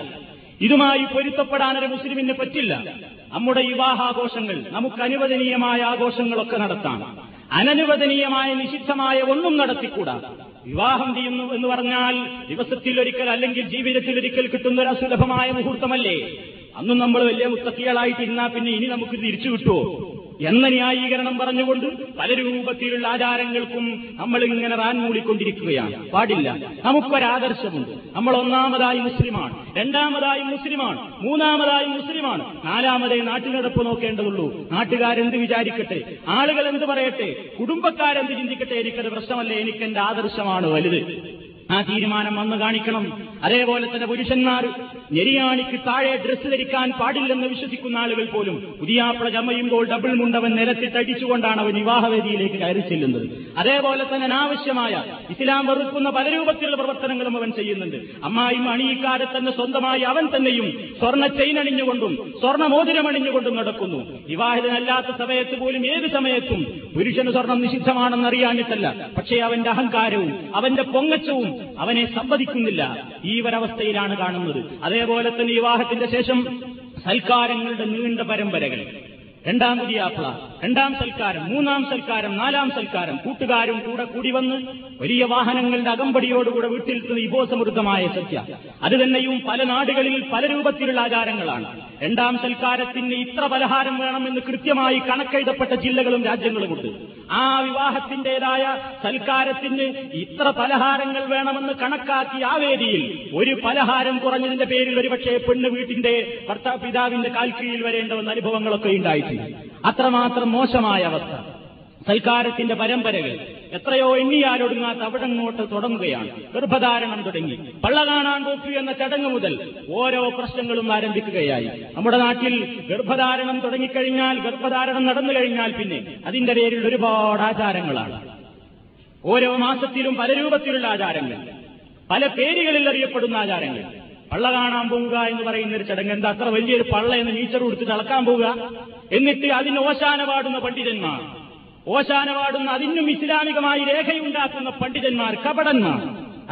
ഇതുമായി പൊരുത്തപ്പെടാനൊരു മുസ്ലിമിന് പറ്റില്ല. നമ്മുടെ വിവാഹാഘോഷങ്ങൾ നമുക്ക് അനുവദനീയമായ ആഘോഷങ്ങളൊക്കെ നടത്താം, അനനുവദനീയമായ നിഷിദ്ധമായ ഒന്നും നടത്തിക്കൂടാ. വിവാഹം ചെയ്യുന്നു എന്ന് പറഞ്ഞാൽ ദിവസത്തിലൊരിക്കൽ അല്ലെങ്കിൽ ജീവിതത്തിലൊരിക്കൽ കിട്ടുന്ന ഒരു അസുലഭമായ മുഹൂർത്തമല്ലേ. അന്നും നമ്മൾ വലിയ മുത്തക്കികളായിട്ടിരുന്നാ പിന്നെ ഇനി നമുക്ക് തിരിച്ചു കിട്ടുമോ എന്ന ന്യായീകരണം പറഞ്ഞുകൊണ്ട് പല രൂപത്തിലുള്ള ആചാരങ്ങൾക്കും നമ്മൾ ഇങ്ങനെ റാൻ മൂടിക്കൊണ്ടിരിക്കുകയാണ്. പാടില്ല. നമുക്കൊരാദർശമുണ്ട്. നമ്മൾ ഒന്നാമതായി മുസ്ലിമാണ്, രണ്ടാമതായി മുസ്ലിമാണ്, മൂന്നാമതായി മുസ്ലിമാണ്, നാലാമതായി നാട്ടിനടപ്പ് നോക്കേണ്ടതുള്ളൂ. നാട്ടുകാരെന്ത് വിചാരിക്കട്ടെ, ആളുകൾ എന്ത് പറയട്ടെ, കുടുംബക്കാരെന്ത് ചിന്തിക്കട്ടെ, എനിക്കത് പ്രശ്നമല്ലേ, എനിക്കെന്റെ ആദർശമാണ് വലുത്. ആ തീരുമാനം വന്നു കാണിക്കണം. അതേപോലെ തന്നെ പുരുഷന്മാർ ഞെരിയാണിക്ക് താഴെ ഡ്രസ്സ് ധരിക്കാൻ പാടില്ലെന്ന് വിശ്വസിക്കുന്ന ആളുകൾ പോലും പുതിയാപ്പള ചമയുമ്പോൾ ഡബിൾ മുണ്ടവൻ നിലത്തിട്ടടിച്ചുകൊണ്ടാണ് അവൻ വിവാഹവേദിയിലേക്ക് കയറി ചെല്ലുന്നത്. അതേപോലെ തന്നെ അനാവശ്യമായ ഇസ്ലാം വെറുക്കുന്ന പല രൂപത്തിലുള്ള പ്രവർത്തനങ്ങളും അവൻ ചെയ്യുന്നുണ്ട്. അമ്മായിമ്മ അണിയിക്കാരെ തന്നെ സ്വന്തമായി അവൻ തന്നെയും സ്വർണ്ണ ചെയിൻ അണിഞ്ഞുകൊണ്ടും സ്വർണ്ണ മോതിരം അണിഞ്ഞുകൊണ്ടും നടക്കുന്നു. വിവാഹിതനല്ലാത്ത സമയത്ത് പോലും ഏത് സമയത്തും പുരുഷന് സ്വർണം നിഷിദ്ധമാണെന്നറിയാഞ്ഞിട്ടല്ല, പക്ഷേ അവന്റെ അഹങ്കാരവും അവന്റെ പൊങ്ങച്ചവും അവനെ സമ്മതിക്കുന്നില്ല. ഈ ഒരവസ്ഥയിലാണ് കാണുന്നത്. അതേപോലെ തന്നെ വിവാഹത്തിന്റെ ശേഷം സൽക്കാരങ്ങളുടെ നീണ്ട പരമ്പരകൾ. രണ്ടാം പുതിയാപ്പള, രണ്ടാം സൽക്കാരം, മൂന്നാം സൽക്കാരം, നാലാം സൽക്കാരം. കൂട്ടുകാരും കൂടെ കൂടി വന്ന് വലിയ വാഹനങ്ങളുടെ അകമ്പടിയോടുകൂടെ വീട്ടിലെത്തുന്ന ഇബോസമൃദ്ധമായ സദ്യ. അത് തന്നെയും പല നാടുകളിൽ പല രൂപത്തിലുള്ള ആചാരങ്ങളാണ്. രണ്ടാം സൽക്കാരത്തിന് ഇത്ര പലഹാരം വേണമെന്ന് കൃത്യമായി കണക്കെഴുതപ്പെട്ട ജില്ലകളും രാജ്യങ്ങളുമുണ്ട്. ആ വിവാഹത്തിന്റേതായ സൽക്കാരത്തിന് ഇത്ര പലഹാരങ്ങൾ വേണമെന്ന് കണക്കാക്കി ആ വേദിയിൽ ഒരു പലഹാരം കുറഞ്ഞതിന്റെ പേരിൽ ഒരുപക്ഷെ പെണ്ണ് വീട്ടിന്റെ ഭർത്താപിതാവിന്റെ കാൽക്കീഴിൽ വരേണ്ടുന്ന അനുഭവങ്ങളൊക്കെ ഉണ്ടായിട്ടുണ്ട്. അത്രമാത്രം മോശമായ അവസ്ഥ. സൽക്കാരത്തിന്റെ പരമ്പരകൾ എത്രയോ എണ്ണിയാലൊടുങ്ങാത്ത അവിടങ്ങോട്ട് തുടങ്ങുകയാണ്. ഗർഭധാരണം തുടങ്ങി പള്ള കാണാൻ പോക്കു എന്ന ചടങ്ങ് മുതൽ ഓരോ പ്രശ്നങ്ങളും ആരംഭിക്കുകയായി. നമ്മുടെ നാട്ടിൽ ഗർഭധാരണം തുടങ്ങിക്കഴിഞ്ഞാൽ, ഗർഭധാരണം നടന്നു കഴിഞ്ഞാൽ പിന്നെ അതിന്റെ പേരിൽ ഒരുപാട് ആചാരങ്ങളാണ്. ഓരോ മാസത്തിലും പല രൂപത്തിലുള്ള ആചാരങ്ങൾ, പല പേരുകളിൽ അറിയപ്പെടുന്ന ആചാരങ്ങൾ. പള്ള കാണാൻ പോവുക എന്ന് പറയുന്ന ഒരു ചടങ്ങ്, എന്താ അത്ര വലിയൊരു പള്ള എന്ന് നീച്ചർ കൊടുത്തിട്ട് അളക്കാൻ പോവുക, എന്നിട്ട് അതിന് ഓശാന പാടുന്ന പണ്ഡിതന്മാർ, ഓശാന പാടുന്ന അതിനും ഇസ്ലാമികമായി രേഖയുണ്ടാക്കുന്ന പണ്ഡിതന്മാർ കപടന്മാർ.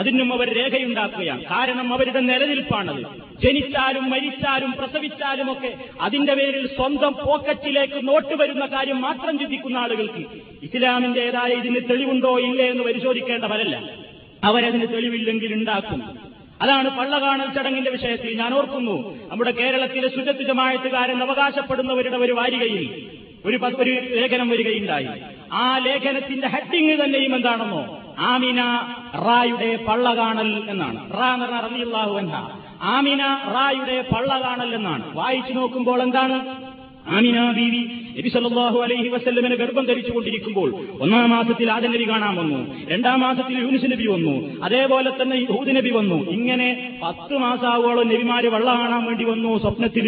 അതിനും അവർ രേഖയുണ്ടാക്കുകയാണ്. കാരണം അവരുടെ നിലനിൽപ്പാണത്. ജനിച്ചാലും മരിച്ചാലും പ്രസവിച്ചാലും ഒക്കെ അതിന്റെ പേരിൽ സ്വന്തം പോക്കറ്റിലേക്ക് നോട്ട് വരുന്ന കാര്യം മാത്രം ചിന്തിക്കുന്ന ആളുകൾക്ക് ഇസ്ലാമിന്റേതായ ഇതിന് തെളിവുണ്ടോ ഇല്ലേ എന്ന് പരിശോധിക്കേണ്ടവരല്ല. അവരതിന് തെളിവില്ലെങ്കിൽ ഉണ്ടാക്കും. അതാണ് പള്ള കാണൽ ചടങ്ങിന്റെ വിഷയത്തിൽ. ഞാൻ ഓർക്കുന്നു, നമ്മുടെ കേരളത്തിലെ സുന്നത്ത് ജമാഅത്തുകാരൻ അവകാശപ്പെടുന്നവരുടെ ഒരു വാരികയിൽ ഒരു ലേഖനം വരികയുണ്ടായി. ആ ലേഖനത്തിന്റെ ഹെഡിങ് തന്നെയും എന്താണെന്നോ, ആമിന റായുടെ പള്ള കാണൽ എന്നാണ്. റാ എന്ന് പറഞ്ഞാൽ റളിയല്ലാഹു അൻഹാ. ആമിന റായുടെ പള്ള കാണൽ എന്നാണ്. വായിച്ചു നോക്കുമ്പോൾ എന്താണ്, ആമിന ബീവി നബി സല്ലല്ലാഹു അലൈഹി വസല്ലമയെ ഗർഭം ധരിച്ചുകൊണ്ടിരിക്കുമ്പോൾ ഒന്നാം മാസത്തിൽ ആദം നബി കാണാൻ വന്നു, രണ്ടാം മാസത്തിൽ യൂനുസ് നബി വന്നു, അതേപോലെ തന്നെ ഹൂദ് നബി വന്നു. ഇങ്ങനെ 10 മാസാവോളം നബിമാര് വള്ള കാണാൻ വേണ്ടി വന്നു സ്വപ്നത്തിൽ.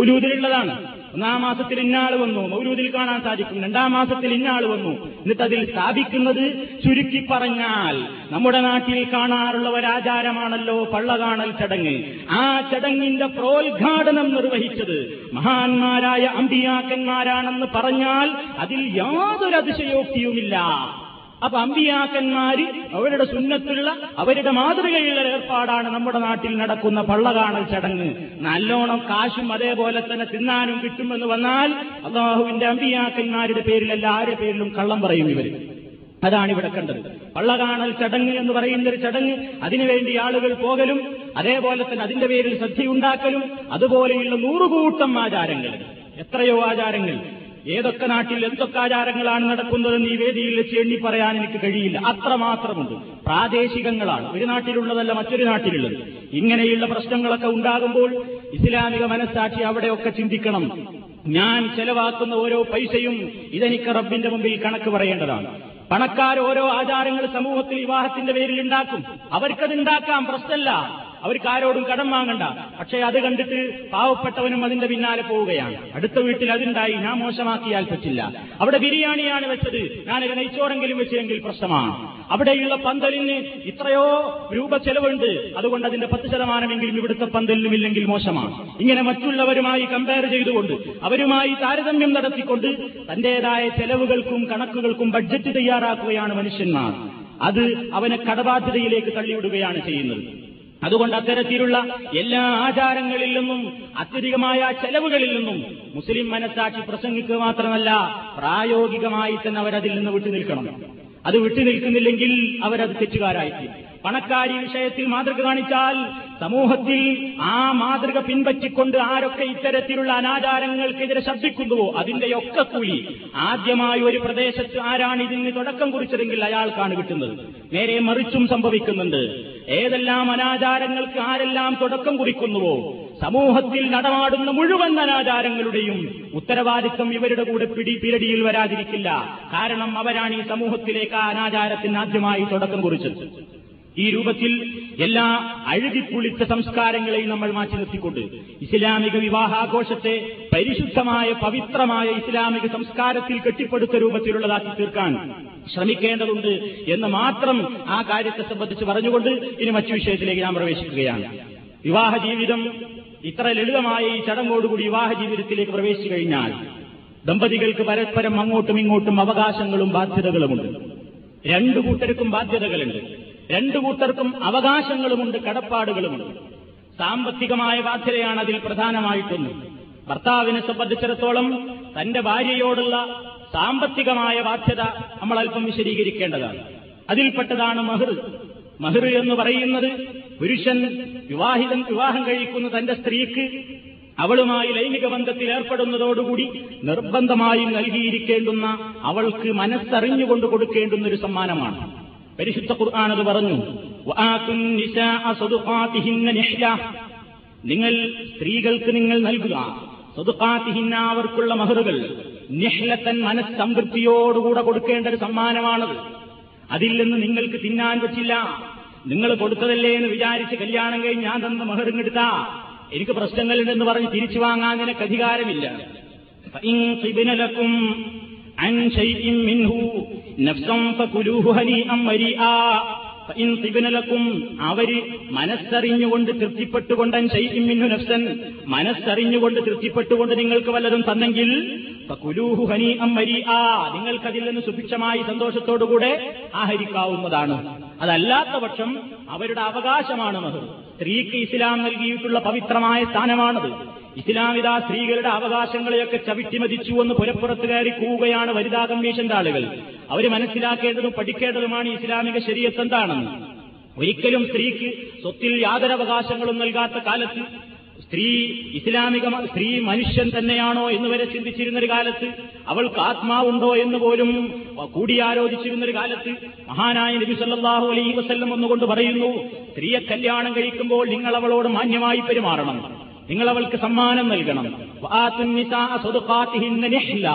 ഊലൂദിലുള്ളതാണ്. ഒന്നാം മാസത്തിൽ ഇന്നാള് വന്നു, മൗലൂദിൽ കാണാൻ സാധിക്കും. രണ്ടാം മാസത്തിൽ ഇന്നാള് വന്നു. എന്നിട്ട് അതിൽ സ്ഥാപിക്കുന്നത് ചുരുക്കി പറഞ്ഞാൽ നമ്മുടെ നാട്ടിൽ കാണാറുള്ള ഒരാചാരമാണല്ലോ പള്ളകാണൽ ചടങ്ങ്. ആ ചടങ്ങിന്റെ പ്രോദ്ഘാടനം നിർവഹിച്ചത് മഹാന്മാരായ അമ്പിയാക്കന്മാരാണെന്ന് പറഞ്ഞാൽ അതിൽ യാതൊരു അതിശയോക്തിയുമില്ല. അപ്പൊ അമ്പിയാക്കന്മാര് അവരുടെ സുന്നത്തുള്ള അവരുടെ മാതൃകയുള്ള ഏർപ്പാടാണ് നമ്മുടെ നാട്ടിൽ നടക്കുന്ന പള്ളകാണൽ ചടങ്ങ്. നല്ലോണം കാശും അതേപോലെ തന്നെ തിന്നാനും കിട്ടുമെന്ന് വന്നാൽ അള്ളാഹുവിന്റെ അമ്പിയാക്കന്മാരുടെ പേരിലല്ല ആരുടെ പേരിലും കള്ളം പറയും ഇവര്. അതാണ് ഇവിടെ കണ്ടത്. പള്ളകാണൽ ചടങ്ങ് എന്ന് പറയുന്നൊരു ചടങ്ങ്, അതിനുവേണ്ടി ആളുകൾ പോകലും അതേപോലെ തന്നെ അതിന്റെ പേരിൽ ശ്രദ്ധയുണ്ടാക്കലും അതുപോലെയുള്ള നൂറുകൂട്ടം ആചാരങ്ങൾ, എത്രയോ ആചാരങ്ങൾ. ഏതൊക്കെ നാട്ടിൽ എന്തൊക്കെ ആചാരങ്ങളാണ് നടക്കുന്നതെന്ന് ഈ വേദിയിൽ വെച്ച് എണ്ണി പറയാൻ എനിക്ക് കഴിയില്ല, അത്രമാത്രമുണ്ട്. പ്രാദേശികങ്ങളാണ്, ഒരു നാട്ടിലുള്ളതല്ല മറ്റൊരു നാട്ടിലുള്ളത്. ഇങ്ങനെയുള്ള പ്രശ്നങ്ങളൊക്കെ ഉണ്ടാകുമ്പോൾ ഇസ്ലാമിക മനസ്സാക്ഷി അവിടെയൊക്കെ ചിന്തിക്കണം. ഞാൻ ചെലവാക്കുന്ന ഓരോ പൈസയും ഇതെനിക്ക് റബ്ബിന്റെ മുമ്പിൽ കണക്ക് പറയേണ്ടതാണ്. പണക്കാർ ഓരോ ആചാരങ്ങൾ സമൂഹത്തിൽ വിവാഹത്തിന്റെ പേരിൽ ഉണ്ടാക്കും. അവർക്കതുണ്ടാക്കാം, പ്രശ്നമല്ല, അവർക്കാരോടും കടം വാങ്ങണ്ട. പക്ഷേ അത് കണ്ടിട്ട് പാവപ്പെട്ടവനും അതിന്റെ പിന്നാലെ പോവുകയാണ്. അടുത്ത വീട്ടിൽ അതുണ്ടായി, ഞാൻ മോശമാക്കിയാൽ പറ്റില്ല. അവിടെ ബിരിയാണിയാണ് വെച്ചത്, ഞാനൊരു നെയ്ച്ചോറെങ്കിലും വെച്ചെങ്കിൽ പ്രശ്നമാണ്. അവിടെയുള്ള പന്തലിന് ഇത്രയോ രൂപ ചെലവുണ്ട്, അതുകൊണ്ട് അതിന്റെ 10% ഇവിടുത്തെ പന്തലിനും ഇല്ലെങ്കിൽ മോശമാണ്. ഇങ്ങനെ മറ്റുള്ളവരുമായി കമ്പയർ ചെയ്തുകൊണ്ട്, അവരുമായി താരതമ്യം നടത്തിക്കൊണ്ട് തന്റേതായ ചെലവുകൾക്കും കണക്കുകൾക്കും ബഡ്ജറ്റ് തയ്യാറാക്കുകയാണ് മനുഷ്യന്മാർ. അത് അവനെ കടബാധ്യതയിലേക്ക് തള്ളിവിടുകയാണ് ചെയ്യുന്നത്. അതുകൊണ്ട് അത്തരത്തിലുള്ള എല്ലാ ആചാരങ്ങളിൽ നിന്നും അത്യധികമായ ചെലവുകളിൽ നിന്നും മുസ്ലിം മനസ്സാക്ഷി പ്രസംഗിക്കുക മാത്രമല്ല പ്രായോഗികമായി തന്നെ അവരതിൽ നിന്ന് വിട്ടുനിൽക്കണം. അത് വിട്ടുനിൽക്കുന്നില്ലെങ്കിൽ അവരത് തെറ്റുകാരായിത്തീരും. പണക്കാരി വിഷയത്തിൽ മാതൃക കാണിച്ചാൽ സമൂഹത്തിൽ ആ മാതൃക പിൻപറ്റിക്കൊണ്ട് ആരൊക്കെ ഇത്തരത്തിലുള്ള അനാചാരങ്ങൾക്കെതിരെ ശബ്ദിക്കുന്നുവോ അതിന്റെയൊക്കെ കൂലി ആദ്യമായി ഒരു പ്രദേശത്ത് ആരാണ് ഇതിന് തുടക്കം കുറിച്ചതെങ്കിൽ അയാൾക്കാണ് കിട്ടുന്നത്. നേരെ മറിച്ചും സംഭവിക്കുന്നുണ്ട്. ഏതെല്ലാം അനാചാരങ്ങൾക്ക് ആരെല്ലാം തുടക്കം കുറിക്കുന്നുവോ സമൂഹത്തിൽ നടമാടുന്ന മുഴുവൻ അനാചാരങ്ങളുടെയും ഉത്തരവാദിത്വം ഇവരുടെ കൂടെ പിരടിയിൽ വരാതിരിക്കില്ല. കാരണം അവരാണ് ഈ സമൂഹത്തിലേക്ക് ആ അനാചാരത്തിന് ആദ്യമായി തുടക്കം കുറിച്ചത്. ഈ രൂപത്തിൽ എല്ലാ അഴുകിപ്പുളിച്ച സംസ്കാരങ്ങളെയും നമ്മൾ മാറ്റി നിർത്തിക്കൊണ്ട് ഇസ്ലാമിക വിവാഹാഘോഷത്തെ പരിശുദ്ധമായ പവിത്രമായ ഇസ്ലാമിക സംസ്കാരത്തിൽ കെട്ടിപ്പടുത്ത രൂപത്തിലുള്ളതാക്കി തീർക്കാൻ ശ്രമിക്കേണ്ടതുണ്ട് എന്ന് മാത്രം ആ കാര്യത്തെ സംബന്ധിച്ച് പറഞ്ഞുകൊണ്ട് ഇനി മറ്റു വിഷയത്തിലേക്ക് ഞാൻ പ്രവേശിക്കുകയാണ്. വിവാഹ ജീവിതം ഇത്ര ലളിതമായ ഈ ചടങ്ങോടുകൂടി വിവാഹ ജീവിതത്തിലേക്ക് പ്രവേശിച്ചു കഴിഞ്ഞാൽ ദമ്പതികൾക്ക് പരസ്പരം അങ്ങോട്ടും ഇങ്ങോട്ടും അവകാശങ്ങളും ബാധ്യതകളുമുണ്ട്. രണ്ടു കൂട്ടർക്കും ബാധ്യതകളുണ്ട്, രണ്ടു കൂട്ടർക്കും അവകാശങ്ങളുമുണ്ട്, കടപ്പാടുകളുമുണ്ട്. സാമ്പത്തികമായ ബാധ്യതയാണ് അതിൽ പ്രധാനമായിട്ടൊന്നും. ഭർത്താവിനെ സംബന്ധിച്ചിടത്തോളം തന്റെ ഭാര്യയോടുള്ള സാമ്പത്തികമായ ബാധ്യത നമ്മൾ അല്പം വിശദീകരിക്കേണ്ടതാണ്. അതിൽപ്പെട്ടതാണ് മഹർ. മഹർ എന്ന് പറയുന്നത് പുരുഷൻ വിവാഹം കഴിക്കുന്ന തന്റെ സ്ത്രീക്ക് അവളുമായി ലൈംഗിക ബന്ധത്തിൽ ഏർപ്പെടുന്നതോടുകൂടി നിർബന്ധമായും നൽകിയിരിക്കേണ്ടുന്ന, അവൾക്ക് മനസ്സറിഞ്ഞുകൊണ്ട് കൊടുക്കേണ്ടുന്ന ഒരു സമ്മാനമാണ്. പരിശുദ്ധ ഖുർആൻ അത് പറഞ്ഞു, വആതുൻ നിസാഅ സദഖാതിഹിന്ന നിഹ്ല, നിങ്ങൾ സ്ത്രീകൾക്ക് നിങ്ങൾ നൽകുക സദഖാതിഹിന്ന, അവർക്കുള്ള മഹറുകൾ, നിഹ്ലതൻ, മനസ്സംതൃപ്തിയോടുകൂടെ കൊടുക്കേണ്ട ഒരു സമ്മാനമാണത്. അതിൽ നിന്ന് നിങ്ങൾക്ക് തിന്നാൻ പറ്റില്ല, നിങ്ങൾ കൊടുത്തതല്ലേ എന്ന് വിചാരിച്ച് കല്യാണം കഴിഞ്ഞ് ഞാൻ തന്ന മഹർ ഇങ്ങെടുത്താ എനിക്ക് പ്രശ്നങ്ങളുണ്ടെന്ന് പറഞ്ഞ് തിരിച്ചു വാങ്ങാൻ നിനക്ക് അധികാരമില്ല. ഫഇൻ ഖിബന ലക്കും അൻ ശൈഇൻ മിൻഹു നഫ്സൻ ഫകുലൂഹു ഹനീഅൻ മരീആ. ഫഇൻ ഖിബന ലക്കും, അവര് മനസ്സറിഞ്ഞുകൊണ്ട് തൃപ്തിപ്പെട്ടുകൊണ്ട്, അൻ ശൈഇൻ മിൻഹു നഫ്സൻ, മനസ്സറിഞ്ഞുകൊണ്ട് തൃപ്തിപ്പെട്ടുകൊണ്ട് നിങ്ങൾക്ക് വല്ലതും തന്നെങ്കിൽ ഫകുലൂഹു ഹനീഅൻ മരീആ, നിങ്ങൾക്കതിൽ നിന്ന് സുഭിക്ഷമായി സന്തോഷത്തോടുകൂടെ ആഹരിക്കാവുന്നതാണ്. അതല്ലാത്ത പക്ഷം അവരുടെ അവകാശമാണ് മഹർ. സ്ത്രീക്ക് ഇസ്ലാം നൽകിയിട്ടുള്ള പവിത്രമായ സ്ഥാനമാണത്. ഇസ്ലാമിക സ്ത്രീകളുടെ അവകാശങ്ങളെയൊക്കെ ചവിട്ടിമതിച്ചു എന്ന് പുരപ്പുറത്ത് കയറി കൂവുകയാണ് വനിതാ കമ്മീഷന്റെ ആളുകൾ. അവർ മനസ്സിലാക്കേണ്ടതും പഠിക്കേണ്ടതുമാണ് ഇസ്ലാമിക ശരീഅത്ത് എന്താണെന്ന്. ഒരിക്കലും സ്ത്രീക്ക് സ്വത്തിൽ യാതൊരവകാശങ്ങളും നൽകാത്ത കാലത്ത്, സ്ത്രീ മനുഷ്യൻ തന്നെയാണോ എന്ന് വരെ ചിന്തിച്ചിരുന്നൊരു കാലത്ത്, അവൾക്ക് ആത്മാവുണ്ടോ എന്ന് പോലും കൂടിയാലോചിച്ചിരുന്നൊരു കാലത്ത് മഹാനായ നബി സല്ലല്ലാഹു അലൈഹി വസല്ലം ഒന്നുകൊണ്ട് പറയുന്നു, സ്ത്രീയെ കല്യാണം കഴിക്കുമ്പോൾ നിങ്ങൾ അവളോട് മാന്യമായി പെരുമാറണം, നിങ്ങൾ അവൾക്ക് സമ്മാനം നൽകണം. വആതുൻ നിസാഅ സദഖാതിഹിന്ന നിഹ്ല,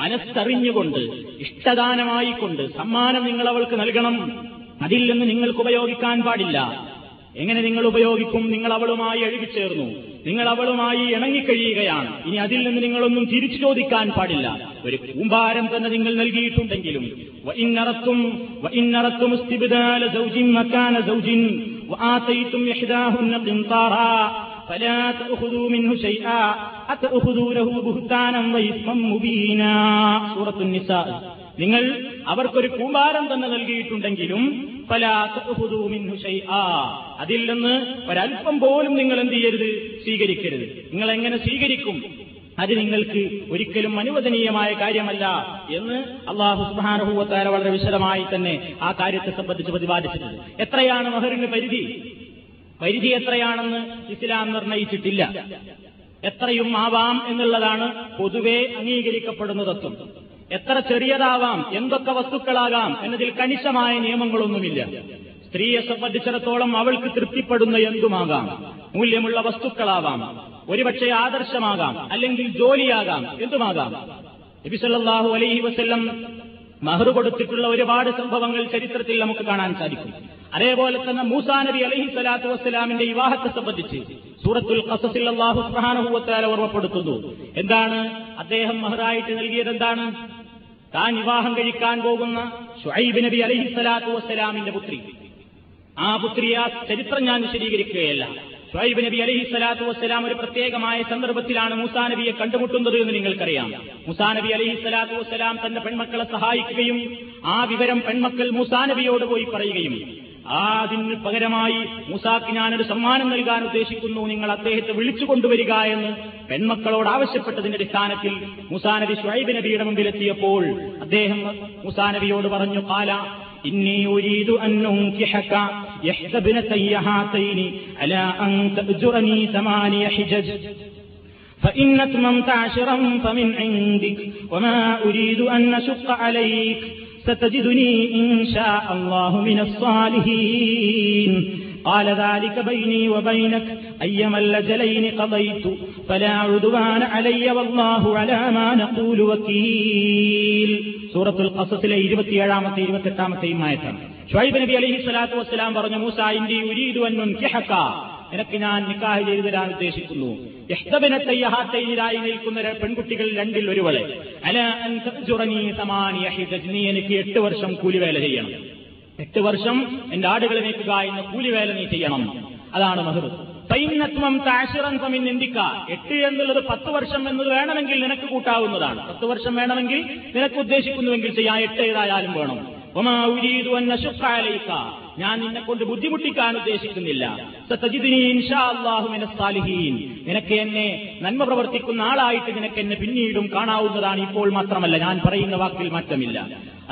മനസ്സറിഞ്ഞുകൊണ്ട് ഇഷ്ടദാനമായിക്കൊണ്ട് സമ്മാനം നിങ്ങൾ അവൾക്ക് നൽകണം. അതിൽ നിന്ന് നിങ്ങൾക്ക് ഉപയോഗിക്കാൻ പാടില്ല. എങ്ങനെ നിങ്ങൾ ഉപയോഗിക്കും? നിങ്ങൾ അവളുമായി അഴുകിച്ചേർന്നു, നിങ്ങൾ അവളുമായി ഇണങ്ങിക്കഴിയുകയാണ്. ഇനി അതിൽ നിന്ന് നിങ്ങളൊന്നും തിരിച്ചു ചോദിക്കാൻ പാടില്ല. ഒരു കൂമ്പാരം തന്നെ നിങ്ങൾ നൽകിയിട്ടുണ്ടെങ്കിലും നിങ്ങൾ അവർക്കൊരു കൂമ്പാരം തന്നെ നൽകിയിട്ടുണ്ടെങ്കിലും അതിൽ നിന്ന് ഒരൽപ്പം പോലും നിങ്ങൾ എന്ത് ചെയ്യരുത്, സ്വീകരിക്കരുത്. നിങ്ങൾ എങ്ങനെ സ്വീകരിക്കും? അത് നിങ്ങൾക്ക് ഒരിക്കലും അനുവദനീയമായ കാര്യമല്ല എന്ന് അല്ലാഹു സുബ്ഹാനഹു വ തആല വളരെ വിശദമായി തന്നെ ആ കാര്യത്തെ സംബന്ധിച്ച് പ്രതിപാദിച്ചിട്ടുണ്ട്. എത്രയാണ് മഹറിന് പരിധി എത്രയാണെന്ന് ഇസ്ലാം നിർണയിച്ചിട്ടില്ല. എത്രയും ആവാം എന്നുള്ളതാണ് പൊതുവെ അംഗീകരിക്കപ്പെടുന്ന തത്വം. എത്ര ചെറിയതാവാം, എന്തൊക്കെ വസ്തുക്കളാകാം എന്നതിൽ കണിശമായ നിയമങ്ങളൊന്നുമില്ല. സ്ത്രീയെ സംബന്ധിച്ചിടത്തോളം അവൾക്ക് തൃപ്തിപ്പെടുന്ന എന്തുമാകാം, മൂല്യമുള്ള വസ്തുക്കളാവാം, ഒരുപക്ഷെ ആദർശമാകാം, അല്ലെങ്കിൽ ജോലിയാകാം, എന്തുമാകാം. നബി സല്ലല്ലാഹു അലൈഹി വസല്ലം മഹർ കൊടുത്തിട്ടുള്ള ഒരുപാട് സംഭവങ്ങൾ ചരിത്രത്തിൽ നമുക്ക് കാണാൻ സാധിക്കും. അതേപോലെ തന്നെ മൂസാ നബി അലൈഹി സ്വലാത്തു വസ്സലാമിന്റെ വിവാഹത്തെ സംബന്ധിച്ച് സൂറത്തുൽ ഖസസിൽ അല്ലാഹു സുബ്ഹാനഹു വ തആല ഓർമ്മപ്പെടുത്തുന്നു. എന്താണ് അദ്ദേഹം മഹറായിട്ട് നൽകിയത്? എന്താണ്? താൻ വിവാഹം കഴിക്കാൻ പോകുന്ന ശുഐബ് നബി അലൈഹി സ്വലാത്തു വസ്സലാമിന്റെ പുത്രി. ആ പുത്രിയെ ചരിത്രം ഞാൻ വിശദീകരിക്കുകയല്ല. ശുഐബ് നബി അലൈഹി സ്വലാത്തു വസ്സലാം ഒരു പ്രത്യേകമായ സന്ദർഭത്തിലാണ് മൂസാ നബിയെ കണ്ടുമുട്ടുന്നത് എന്ന് നിങ്ങൾക്കറിയാം. മൂസാ നബി അലൈഹി സ്വലാത്തു വസ്സലാം തന്റെ പെൺമക്കളെ സഹായിക്കുകയും ആ വിവരം പെൺമക്കൾ മൂസാ നബിയോട് പോയി പറയുകയും അതിന് പകരമായി മൂസാക്ക് ഞാനൊരു സമ്മാനം നൽകാൻ ഉദ്ദേശിക്കുന്നു, നിങ്ങൾ അദ്ദേഹത്തെ വിളിച്ചു കൊണ്ടുവരിക എന്ന് പെൺമക്കളോട് ആവശ്യപ്പെട്ടതിന്റെ അടിസ്ഥാനത്തിൽ മൂസാ നബി ശുഐബ് നബിയുടെ മുമ്പിലെത്തിയപ്പോൾ അദ്ദേഹം മൂസാ നബിയോട് പറഞ്ഞു, ഖാല ഇന്നി ഉരീദു അൻ ഉൻകിഹക യഹ്തബനതയ്യഹാതൈനി അലാ അൻ തഅജുറനി തമാനിയ ഹിജജ് فإن أتممت عشرا فمن عندك وما أريد أن أشق عليك ستجدني إن شاء الله من الصالحين قال ذلك بيني وبينك أيما اللجلين قضيت فلا عدوان علي والله على ما نقول وكيل سورة القصص لإجبتي علامة إجبتي تامة إمائتا شعيب نبي عليه الصلاة والسلام برنى موسى عندي يريد أن ننكحك നിനക്ക് ഞാൻ നിക്കാഹ് ചെയ്തു തരാൻ ഉദ്ദേശിക്കുന്നു. യഹ്തബനതയ്യഹാതൈനിലായി നിൽക്കുന്ന പെൺകുട്ടികൾ രണ്ടിൽ ഒരുവളെ അലാ അൻ തജുറനി സമാനിയ ഹിജജ്, നീ എനിക്ക് 8 വർഷം കൂലിവേല ചെയ്യണം, 8 വർഷം എന്റെ ആടുകളെ മേക്കുക എന്ന കൂലിവേല നീ ചെയ്യണം. അതാണ് മഹർ. ഫൈനത്മം താശിറൻ ഫമിൻ ഇന്ദിക, 8 എന്നുള്ളത് 10 വർഷം എന്നത് വേണമെങ്കിൽ നിനക്ക് കൂട്ടാവുന്നതാണ്. 10 വർഷം വേണമെങ്കിൽ നിനക്ക് ഉദ്ദേശിക്കുന്നുവെങ്കിൽ ചെയ്യാം, 8 ഏതായാലും വേണം. വമാ ഉരീദു അൻ അശുഖ്ഖ അലൈക, ഞാൻ നിന്നെ കൊണ്ട് ബുദ്ധിമുട്ടിക്കാൻ ഉദ്ദേശിക്കുന്നില്ല. സതജിദിനി ഇൻഷാ അല്ലാഹു മിനസ് സാലിഹീൻ, നിനക്ക് എന്നെ നന്മ പ്രവർത്തിക്കുന്ന ആളായിട്ട് നിനക്ക് എന്നെ പിന്നീടും കാണാവുന്നതാണ്, ഇപ്പോൾ മാത്രമല്ല. ഞാൻ പറയുന്ന വാക്കിൽ മാറ്റമില്ല.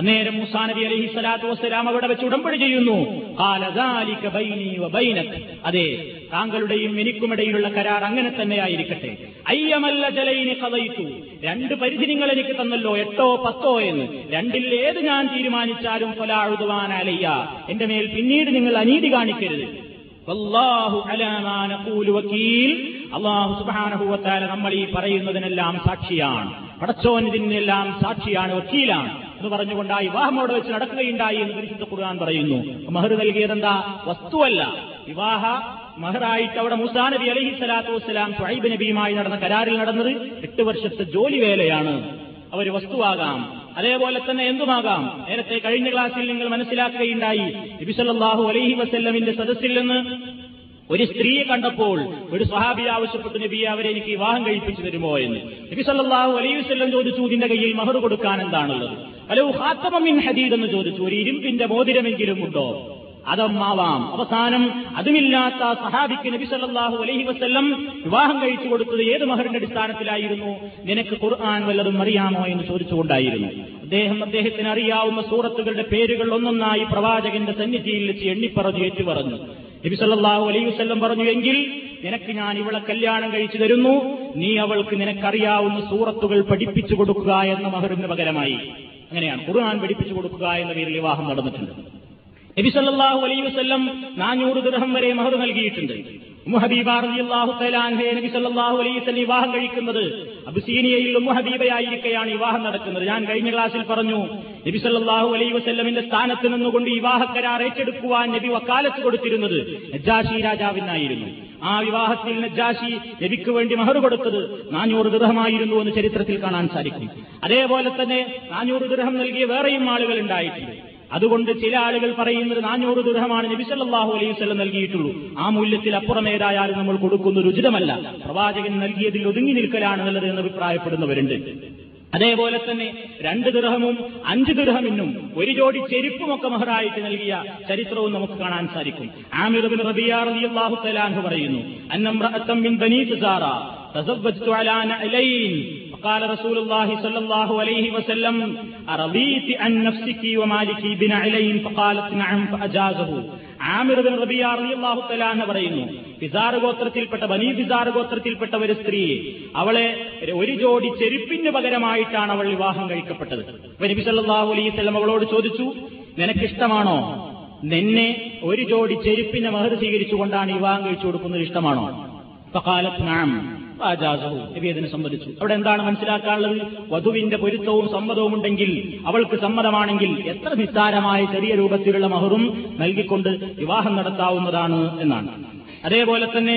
അന്നേരം മൂസാ നബി അലൈഹി സ്വലാത്തു വസ്സലാം അവിടെ വെച്ച് ഉടമ്പടി ചെയ്യുന്നു. ഖാല ദാലിക ബൈനി വബൈനക, അതെ താങ്കളുടെയും എനിക്കുമിടയിലുള്ള കരാർ അങ്ങനെ തന്നെയായിരിക്കട്ടെ. അയ്യമൽ ലജലൈനി ഖദൈതു, 2 പരിധി നിങ്ങൾ എനിക്ക് തന്നല്ലോ, 8 10 എന്ന്, രണ്ടിൽ ഏത് ഞാൻ തീരുമാനിച്ചാലും ഫലാ ഉദ്വാന അലയ്യ, എന്റെ മേൽ പിന്നീട് നിങ്ങൾ അനീതി കാണിക്കരുത്. വല്ലാഹു അലാ മാ നഖൂലു വകീൽ, അല്ലാഹു സുബ്ഹാനഹു വ തആല നമ്മൾ ഈ പറയുന്നതിനെല്ലാം സാക്ഷിയാണ്, പടച്ചോൻ ഇതിനെല്ലാം സാക്ഷിയാണ്, വക്കീലാണ് എന്ന് പറഞ്ഞുകൊണ്ട് ആ വിവാഹമോട് വെച്ച് നടക്കുകയുണ്ടായി എന്ന് വിശുദ്ധ ഖുർആൻ പറയുന്നു. മഹർ നൽകിയതെന്താ? വസ്തുവല്ല. വിവാഹ മഹറായിട്ട് അവിടെ മൂസാ നബി അലൈഹി സ്വലാത്തു വസ്സലാം ശുഐബ് നബിയുമായി നടന്ന കരാറിൽ നടന്നത് 8 വർഷത്തെ ജോലി വേലയാണ്. അവർ വസ്തുവാകാം, അതേപോലെ തന്നെ എന്തുമാകാം. നേരത്തെ കഴിഞ്ഞ ക്ലാസ്സിൽ നിങ്ങൾ മനസ്സിലാക്കുകയുണ്ടായി, നബി സല്ലല്ലാഹു അലൈഹി വസല്ലമിന്റെ സദസ്സിൽ നിന്ന് ഒരു സ്ത്രീയെ കണ്ടപ്പോൾ ഒരു സ്വഹാബി ആവശ്യപ്പെട്ടു, നബിയെ അവരെ എനിക്ക് വിവാഹം കഴിപ്പിച്ചു തരുമോ എന്ന്. നബി സല്ലല്ലാഹു അലൈഹി വസല്ലം ചോദിച്ചു, ഇതിന്റെ കയ്യിൽ മഹർ കൊടുക്കാൻ എന്താണുള്ളത്? അലൗ ഖാതമൻ മിൻ ഹദീദ് എന്ന് ചോദിച്ചു. ഒരു ഇരുമ്പിന്റെ മോതിരമെങ്കിലും ഉണ്ടോ? അതമ്മാവാം. അവസാനം അതുമില്ലാത്ത സഹാബിക്ക് നബി സല്ലല്ലാഹു അലൈഹി വസല്ലം വിവാഹം കഴിച്ചു കൊടുത്തത് ഏത് മഹറിന്റെ അടിസ്ഥാനത്തിലായിരുന്നു? നിനക്ക് ഖുർആൻ വല്ലതും അറിയാമോ എന്ന് ചോദിച്ചുകൊണ്ടായിരുന്നു. അദ്ദേഹത്തിന് അറിയാവുന്ന സൂറത്തുകളുടെ പേരുകൾ ഒന്നൊന്നായി പ്രവാചകന്റെ സന്നിധിയിൽ വെച്ച് എണ്ണിപ്പറഞ്ഞു, ഏറ്റുപറഞ്ഞു. നബി സല്ലല്ലാഹു അലൈഹി വസല്ലം പറഞ്ഞു, എങ്കിൽ നിനക്ക് ഞാൻ ഇവളെ കല്യാണം കഴിച്ചു തരുന്നു, നീ അവൾക്ക് നിനക്കറിയാവുന്ന സൂറത്തുകൾ പഠിപ്പിച്ചു കൊടുക്കുക എന്ന മഹറിന് പകരമായി. അങ്ങനെയാണ് ഖുർആൻ പഠിപ്പിച്ചു കൊടുക്കുക എന്ന പേരിൽ വിവാഹം നടന്നിട്ടുണ്ട്. നബി സല്ലല്ലാഹു അലൈഹി വസല്ലം 400 ദിർഹം വരെ മഹർ നൽകിയിട്ടുണ്ട്. ഉമ്മു ഹബീബ റളിയല്ലാഹു തആല അൻഹയെ നബി സല്ലല്ലാഹു അലൈഹി വസല്ലം വിവാഹം കഴിക്കുന്നത് അബ്സീനിയയിൽ ഉമ്മു ഹബീബയായിരിക്കെയാണ് വിവാഹം നടക്കുന്നത്. ഞാൻ കഴിഞ്ഞ ക്ലാസ്സിൽ പറഞ്ഞു, നബി സല്ലല്ലാഹു അലൈഹി വസല്ലമിന്റെ സ്ഥാനത്ത് നിന്നുകൊണ്ട് വിവാഹ കരാർ ഏറ്റെടുക്കുവാൻ നബി വക്കാലത്ത് കൊടുത്തിരുന്നത് നജാഷി രാജാവിനായിരുന്നു. ആ വിവാഹത്തിൽ നജ്ജാശി നബിക്ക് വേണ്ടി മഹർ കൊടുത്തത് 400 ദിർഹമായിരുന്നു എന്ന് ചരിത്രത്തിൽ കാണാൻ സാധിക്കും. അതേപോലെ തന്നെ 400 ദിർഹം നൽകിയ വേറെയും ആളുകൾ ഉണ്ടായിട്ടുണ്ട്. അതുകൊണ്ട് ചില ആളുകൾ പറയുന്നത് 400 ദിർഹമാണ് നബി സല്ലല്ലാഹു അലൈഹി വസല്ലം നൽകിയിട്ടുള്ളൂ. ആ മൂല്യത്തിൽ അപ്പുറമേതായാലും നമ്മൾ കൊടുക്കുന്നത് ഉചിതമല്ല, പ്രവാചകൻ നൽകിയതിൽ ഒതുങ്ങി നിൽക്കലാണ് നല്ലത് എന്ന് അഭിപ്രായപ്പെടുന്നവരുണ്ട്. അതേപോലെ തന്നെ 2 ദിർഹമും 5 ദിർഹമിനും 1 ജോടി ചെരുപ്പുമൊക്കെ മഹറായിട്ട് നൽകിയ ചരിത്രവും നമുക്ക് കാണാൻ സാധിക്കും. ആമിർ ഇബ്നു റബീഅ റളിയല്ലാഹു തആലാ അൻഹു പറയുന്നു, അന്നംറഅതൻ മിൻ ബനീ ഖസാറ തസവ്വജ്തു അലാ നഅലൈൻ فقال رسول الله صلى الله عليه وسلم أرضيت عن نفسك ومالكي بنعلين فقالت نعم فأجازه. ആമിർ ഇബ്നു റബീഅ റളിയല്ലാഹു തആലാ അൻഹു പറയുന്നു, ഫിസാർ ഗോത്രത്തിൽപ്പെട്ട ബനീ ഫിസാർ ഗോത്രത്തിൽപ്പെട്ട ഒരു സ്ത്രീയെ അവളെ 1 ജോടി ചെരുപ്പിന് പകരമായിട്ടാണ് അവൾ വിവാഹം കഴിക്കപ്പെട്ടത്. നബി സല്ലല്ലാഹു അലൈഹി വസല്ലം അവളോട് ചോദിച്ചു, നിനക്കിഷ്ടമാണോ നിന്നെ 1 ജോടി ചെരുപ്പിന് മഹർ സ്വീകരിച്ചുകൊണ്ടാണ് വിവാഹം കഴിച്ചു കൊടുക്കുന്നത്, ഇഷ്ടമാണോ? ഫഖാലത് നഅം ഫഅജാസഹു. നബി അതിനെ സമ്മതിച്ചു. അവിടെ എന്താണ് മനസ്സിലാക്കാനുള്ളത്? വധുവിന്റെ പൊരുത്തവും സമ്മതവും ഉണ്ടെങ്കിൽ, അവൾക്ക് സമ്മതമാണെങ്കിൽ എത്ര നിസ്സാരമായ ചെറിയ രൂപത്തിലുള്ള മഹറും നൽകിക്കൊണ്ട് വിവാഹം നടത്താവുന്നതാണ് എന്നാണ്. അതേപോലെ തന്നെ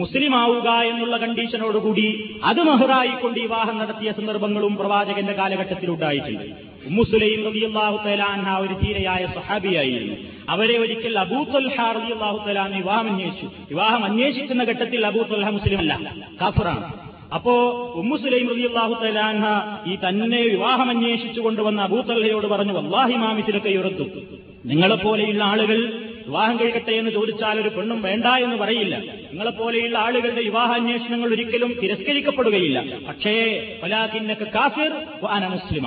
മുസ്ലിം ആവുക എന്നുള്ള കണ്ടീഷനോടുകൂടി അത് മഹറായിക്കൊണ്ട് വിവാഹം നടത്തിയ സന്ദർഭങ്ങളും പ്രവാചകന്റെ കാലഘട്ടത്തിലുണ്ടായിട്ടുണ്ട്. ഉമ്മു സുലൈം റളിയല്ലാഹു തആല അൻഹാ ഒരു ധീരയായ സഹാബിയായിരുന്നു. അവരെ ഒരിക്കൽ അബൂ ത്വൽഹ റളിയല്ലാഹു തആല അൻഹു വിവാഹം അന്വേഷിക്കുന്ന ഘട്ടത്തിൽ അബൂ ത്വൽഹ മുസ്ലിമല്ല, കാഫിറാണ്. അപ്പോ ഉമ്മു സുലൈം റളിയല്ലാഹു തആല അൻഹ ഈ തന്നെ വിവാഹം അന്വേഷിച്ചു കൊണ്ടുവന്ന അബൂ ത്വൽഹയോട് പറഞ്ഞു, വല്ലാഹി മാ മിസ്ലക യുറദ്ദു, നിങ്ങളെപ്പോലെയുള്ള ആളുകൾ വിവാഹം കഴിക്കട്ടെ എന്ന് ചോദിച്ചാൽ ഒരു പെണ്ണും വേണ്ട എന്ന് പറയില്ല. നിങ്ങളെപ്പോലെയുള്ള ആളുകളുടെ വിവാഹാന്വേഷണങ്ങൾ ഒരിക്കലും തിരസ്കരിക്കപ്പെടുകയില്ല. പക്ഷേ വലാകിന്നക കാഫിർ വ അന മുസ്ലിമ,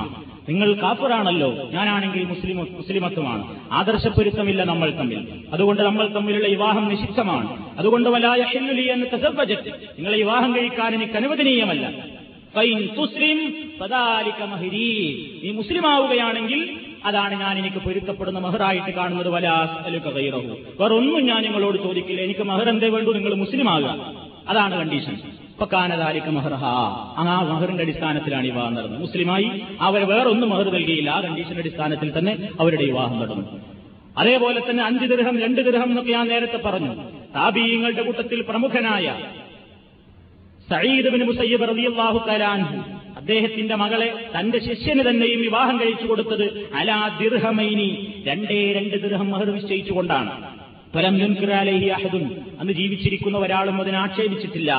നിങ്ങൾ കാഫിറാണല്ലോ, ഞാനാണെങ്കിൽ മുസ്ലിമത്തുമാണ്. ആദർശപ്പൊരുത്തമില്ല നമ്മൾ തമ്മിൽ, അതുകൊണ്ട് നമ്മൾ തമ്മിലുള്ള വിവാഹം നിഷിദ്ധമാണ്. അതുകൊണ്ട് വലാ യഹില്ലു ലി അൻ തസവ്വജത്, നിങ്ങളെ വിവാഹം കഴിക്കാൻ എനിക്ക് അനുവദനീയമല്ല. ഫൈൻ തുസ്ലിം ഫദാലിക മഹരി, നീ മുസ്ലിം ആവുകയാണെങ്കിൽ അതാണ് ഞാൻ എനിക്ക് പൊരുത്തപ്പെടുന്ന മഹറായിട്ട് കാണുന്നത്. വലാസ്അലുക ഗൈറഹു, വേറൊന്നും ഞാൻ നിങ്ങളോട് ചോദിക്കില്ല, എനിക്ക് മഹർ എന്തേ വേണ്ടു, നിങ്ങൾ മുസ്ലിം ആകുക, അതാണ് കണ്ടീഷൻ. അപ്പൊ കാനദാലിക മഹർഹാ, ആ മഹറിന്റെ അടിസ്ഥാനത്തിലാണ് വിവാഹം നടന്നത്. മുസ്ലിമായി അവർ വേറൊന്നും മഹർ നൽകിയില്ല, ആ കണ്ടീഷന്റെ അടിസ്ഥാനത്തിൽ തന്നെ അവരുടെ വിവാഹം നടന്നു. അതേപോലെ തന്നെ 5 ദിർഹം 2 ദിർഹം എന്നൊക്കെ ഞാൻ നേരത്തെ പറഞ്ഞു. താബീഈങ്ങളുടെ കൂട്ടത്തിൽ പ്രമുഖനായ സഈദ് ഇബ്നു മുസയ്യിബ് റളിയല്ലാഹു തആലാ അൻഹു അദ്ദേഹത്തിന്റെ മകളെ തന്റെ ശിഷ്യന് തന്നെയും വിവാഹം കഴിച്ചു കൊടുത്തത് അലാ ദിർഹമൈനി, 2 ദിർഹം മഹർ നിശ്ചയിച്ചുകൊണ്ടാണ്. ഫലം യുൻകിറ അലൈഹി അഹദുൻ, അന്ന് ജീവിച്ചിരിക്കുന്ന ഒരാളും അതിനെ ആക്ഷേപിച്ചിട്ടില്ല.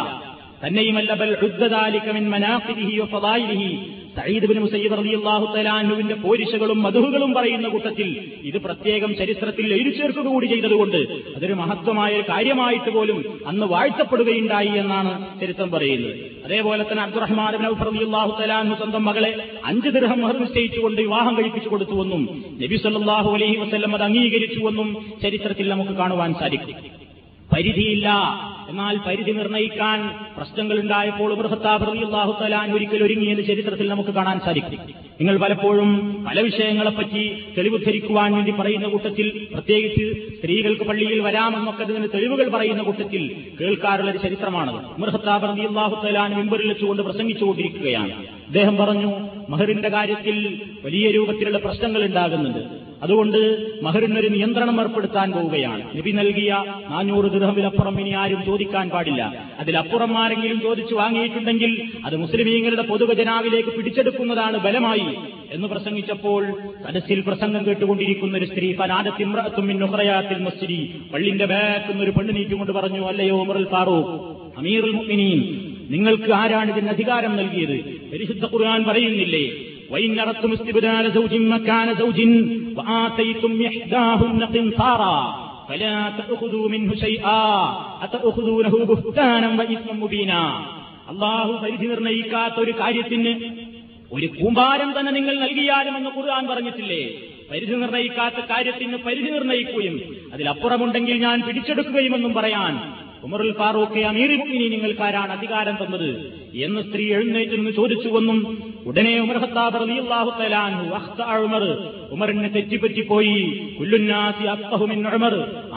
തന്നെയുമല്ല, ബൽ ഉദ്ദദാലിക മിൻ മനാഖിബിഹി വ ഫളായിലിഹി, സഈദ് ഇബ്നു മുസയ്യിബ് റളിയല്ലാഹു തആലാ അൻഹുവിന്റെ പോരിശകളും മധുഹുകളും പറയുന്ന കൂട്ടത്തിൽ ഇത് പ്രത്യേകം ചരിത്രത്തിൽ എഴുതി ചേർക്കുക കൂടി ചെയ്തതുകൊണ്ട് അതൊരു മഹത്വമായ കാര്യമായിട്ട് പോലും അന്ന് വാഴ്ത്തപ്പെടുകയുണ്ടായി എന്നാണ് ചരിത്രം പറയുന്നത്. അതേപോലെ തന്നെ അബ്ദുറഹ്മാൻ ഇബ്നു ഔഫ് റളിയല്ലാഹു തആലാ അൻഹു സ്വന്തം മകളെ 5 ദിർഹം മഹർ നിശ്ചയിച്ചുകൊണ്ട് വിവാഹം കഴിപ്പിച്ചു കൊടുത്തുവെന്നും നബി സല്ലല്ലാഹു അലൈഹി വസല്ലം അത് അംഗീകരിച്ചുവെന്നും ചരിത്രത്തിൽ നമുക്ക് കാണുവാൻ സാധിക്കും. പരിധിയില്ല, എന്നാൽ പരിധി നിർണയിക്കാൻ പ്രശ്നങ്ങളുണ്ടായപ്പോൾ ഉമർ ഖത്താബ് റളിയല്ലാഹു തആലാ അൻഹു ഒരിക്കൽ ഒരുങ്ങിയെന്ന് ചരിത്രത്തിൽ നമുക്ക് കാണാൻ സാധിക്കും. നിങ്ങൾ പലപ്പോഴും പല വിഷയങ്ങളെപ്പറ്റി തെളിവുദ്ധരിക്കുവാൻ വേണ്ടി പറയുന്ന കൂട്ടത്തിൽ, പ്രത്യേകിച്ച് സ്ത്രീകൾക്ക് പള്ളിയിൽ വരാമെന്നൊക്കെ ഇതിന് തെളിവുകൾ പറയുന്ന കൂട്ടത്തിൽ കേൾക്കാറുള്ള ഒരു ചരിത്രമാണത്. ഉമർ ഖത്താബ് റളിയല്ലാഹു തആലാ അൻഹു മിമ്പറിൽ വെച്ചുകൊണ്ട് പ്രസംഗിച്ചുകൊണ്ടിരിക്കുകയാണ്. അദ്ദേഹം പറഞ്ഞു, മഹറിന്റെ കാര്യത്തിൽ വലിയ രൂപത്തിലുള്ള പ്രശ്നങ്ങൾ ഉണ്ടാകുന്നുണ്ട്, അതുകൊണ്ട് മഹറിനൊരു നിയന്ത്രണം ഏർപ്പെടുത്താൻ പോവുകയാണ്. നബി നൽകിയ 400 ദിർഹമിലപ്പുറം ഇനി ആരും ചോദിക്കാൻ പാടില്ല. അതിലപ്പുറം ആരെങ്കിലും ചോദിച്ചു വാങ്ങിയിട്ടുണ്ടെങ്കിൽ അത് മുസ്ലിമീങ്ങളുടെ പൊതുഖജനാവിലേക്ക് പിടിച്ചെടുക്കുന്നതാണ് ബലമായി എന്ന് പ്രസംഗിച്ചപ്പോൾ സദസ്സിൽ പ്രസംഗം കേട്ടുകൊണ്ടിരിക്കുന്ന ഒരു സ്ത്രീ ഫനാദത് ഇംറഅത്തുൻ മിൻ ഉഖറയാത്തിൽ മസ്ജിദി, പള്ളിന്റെ ബാക്കിൽ നിന്ന് ഒരു പെണ്ണ് നീക്കിക്കൊണ്ട് പറഞ്ഞു, അല്ലയോ ഉമറുൽ ഫാറൂഖ് അമീറുൽ മുഅ്മിനീൻ, നിങ്ങൾക്ക് ആരാണ് ഇതിന് അധികാരം നൽകിയത്? പരിശുദ്ധ ഖുർആൻ പറയുന്നില്ലേ, وإن أردتم استبدال زوج مكان زوج وآتيتم إحداهن قنطارا فلا تأخذوا منه شيئا أتأخذونه بهتانا وإثما مبينا. അല്ലാഹു പരിധി നിർണയിക്കാത്ത ഒരു കാര്യത്തിന് ഒരു കൂമ്പാരം തന്നെ നിങ്ങൾ നൽകിയാലുമെന്ന് ഖുർആൻ പറഞ്ഞിട്ടില്ലേ? പരിധി നിർണയിക്കാത്ത കാര്യത്തിന് പരിധി നിർണയിക്കുകയും അതിലപ്പുറമുണ്ടെങ്കിൽ ഞാൻ പിടിച്ചെടുക്കുകയുമെന്നും പറയാൻ ഉമറുൽ ഫാറൂഖ് അമീറുൽ മുഅ്മിനീൻ നിങ്ങൾക്കാരാണ് അധികാരം തന്നത് എന്ന് സ്ത്രീ എഴുന്നേറ്റ് നിന്ന് ചോദിച്ചുവെന്നും ഉടനെ ഉമർ ഖത്താബ് റളിയല്ലാഹു തആലാ അൻഹു അഖ്തഅ ഉമർ, ഉമറിനെ തെറ്റിപ്പറ്റിപ്പോയി. കുല്ലുന്നാസി അഖ്തഹു മിൻ ഉമർ,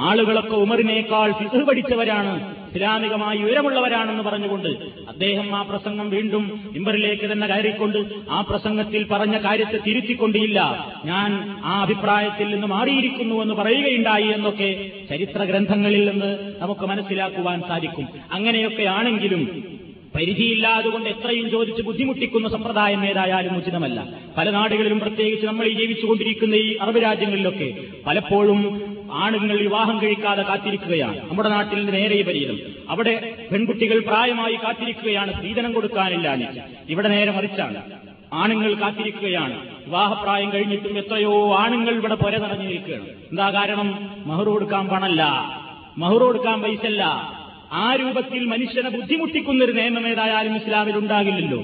ആളുകളൊക്കെ ഉമറിനേക്കാൾ ഫിഖ് പഠിച്ചവരാണ്, ഇസ്ലാമികമായി ഉയരമുള്ളവരാണെന്ന് പറഞ്ഞുകൊണ്ട് അദ്ദേഹം ആ പ്രസംഗം വീണ്ടും മിമ്പറിലേക്ക് തന്നെ കയറിക്കൊണ്ട് ആ പ്രസംഗത്തിൽ പറഞ്ഞ കാര്യത്തെ തിരുത്തിക്കൊണ്ടില്ല, ഞാൻ ആ അഭിപ്രായത്തിൽ നിന്ന് മാറിയിരിക്കുന്നു എന്ന് പറയുകയുണ്ടായി എന്നൊക്കെ ചരിത്ര ഗ്രന്ഥങ്ങളിൽ നിന്ന് നമുക്ക് മനസ്സിലാക്കുവാൻ സാധിക്കും. അങ്ങനെയൊക്കെയാണെങ്കിലും പരിധിയില്ലാതുകൊണ്ട് എത്രയും ചോദിച്ച് ബുദ്ധിമുട്ടിക്കുന്ന സമ്പ്രദായം ഏതായാലും ഉചിതമല്ല. പല നാടുകളിലും പ്രത്യേകിച്ച് നമ്മൾ ഈ ജീവിച്ചുകൊണ്ടിരിക്കുന്ന ഈ അറബ് രാജ്യങ്ങളിലൊക്കെ പലപ്പോഴും ആണുങ്ങൾ വിവാഹം കഴിക്കാതെ കാത്തിരിക്കുകയാണ്. നമ്മുടെ നാട്ടിൽ നേരെ വിപരീതം. അവിടെ പെൺകുട്ടികൾ പ്രായമായി കാത്തിരിക്കുകയാണ്, സ്ത്രീധനം കൊടുക്കാനില്ലാതെ. ഇവിടെ നേരെ മറിച്ചാണ്, ആണുങ്ങൾ കാത്തിരിക്കുകയാണ്. വിവാഹപ്രായം കഴിഞ്ഞിട്ടും എത്രയോ ആണുങ്ങൾ ഇവിടെ പുര നിറഞ്ഞു നിൽക്കുകയാണ്. എന്താ കാരണം? മഹർ കൊടുക്കാൻ പണമല്ല, മഹർ കൊടുക്കാൻ പൈസല്ല. ആ രൂപത്തിൽ മനുഷ്യനെ ബുദ്ധിമുട്ടിക്കുന്നൊരു നിയമം ഏതായാലും ഇസ്ലാമിൽ ഉണ്ടാകില്ലല്ലോ.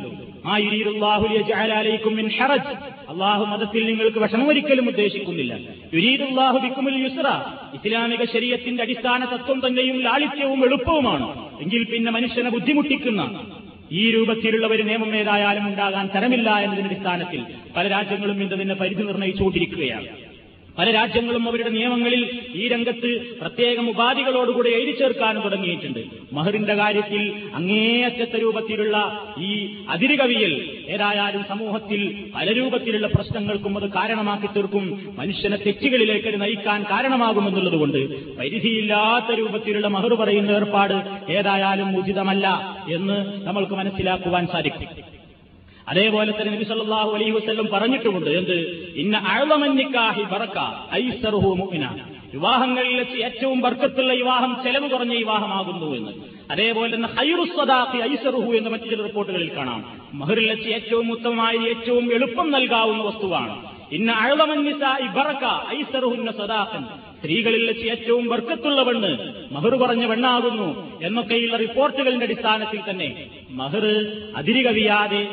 അള്ളാഹു മതത്തിൽ നിങ്ങൾക്ക് വിഷമമൊരിക്കലും ഉദ്ദേശിക്കുന്നില്ല. യുരീദുല്ലാഹു ബിക്കുമുൽ യുസ്റ, ഇസ്ലാമിക ശരീഅത്തിന്റെ അടിസ്ഥാന തത്വം തന്നെയും ലാളിത്യവും എളുപ്പവുമാണ്. എങ്കിൽ പിന്നെ മനുഷ്യനെ ബുദ്ധിമുട്ടിക്കുന്ന ഈ രൂപത്തിലുള്ള ഒരു നിയമം ഏതായാലും ഉണ്ടാകാൻ തരമില്ല എന്നതിന്റെ അടിസ്ഥാനത്തിൽ പല രാജ്യങ്ങളും ഇതിന്റെ പരിധി നിർണയിച്ചുകൊണ്ടിരിക്കുകയാണ്. പല രാജ്യങ്ങളും അവരുടെ നിയമങ്ങളിൽ ഈ രംഗത്ത് പ്രത്യേകം ഉപാധികളോടുകൂടി എഴുതി ചേർക്കാനും തുടങ്ങിയിട്ടുണ്ട്. മഹറിന്റെ കാര്യത്തിൽ അങ്ങേയറ്റത്തെ രൂപത്തിലുള്ള ഈ അതിരുകവിയൽ ഏതായാലും സമൂഹത്തിൽ പല രൂപത്തിലുള്ള പ്രശ്നങ്ങൾക്കും അത് കാരണമാക്കി തീർക്കും, മനുഷ്യനെ തെറ്റുകളിലേക്ക് നയിക്കാൻ കാരണമാകുമെന്നുള്ളതുകൊണ്ട് പരിധിയില്ലാത്ത രൂപത്തിലുള്ള മഹർ പറയുന്ന ഏർപ്പാട് ഏതായാലും ഉചിതമല്ല എന്ന് നമ്മൾക്ക് മനസ്സിലാക്കുവാൻ സാധിക്കും. അതേപോലെ തന്നെ നബി സല്ലല്ലാഹു അലൈഹി വസല്ലം പറഞ്ഞിട്ടുമുണ്ട്, എന്ത്? ഇന്ന അഅ്ളമൻ നിക്കാഹി ബറക ഐസറുഹു മുഅ്മിന, വിവാഹങ്ങളിൽ വെച്ച് ഏറ്റവും ബർക്കത്തുള്ള വിവാഹം ചെലവ് കുറഞ്ഞ വിവാഹമാകുന്നു എന്ന്. അതേപോലെ തന്നെ ഖൈറുസ് സദാഖി ഐസറുഹു എന്ന മറ്റു ചില റിപ്പോർട്ടുകളിൽ കാണാം, മഹറിൽ വെച്ച് ഏറ്റവും ഉത്തമമായ ഏറ്റവും എളുപ്പം നൽകാവുന്ന വസ്തുവാണ്. ഇന്ന അഅ്ളമൻ നിസാഇ ബറക ഐസറുഹുന്ന സദാഖൻ, സ്ത്രീകളിൽ വെച്ച് ഏറ്റവും ബർക്കത്തുള്ള പെണ്ണ് മഹർ പറഞ്ഞ പെണ്ണാകുന്നു എന്നൊക്കെയുള്ള റിപ്പോർട്ടുകളുടെ അടിസ്ഥാനത്തിൽ തന്നെ മഹർ അതിരുകവിയാതെ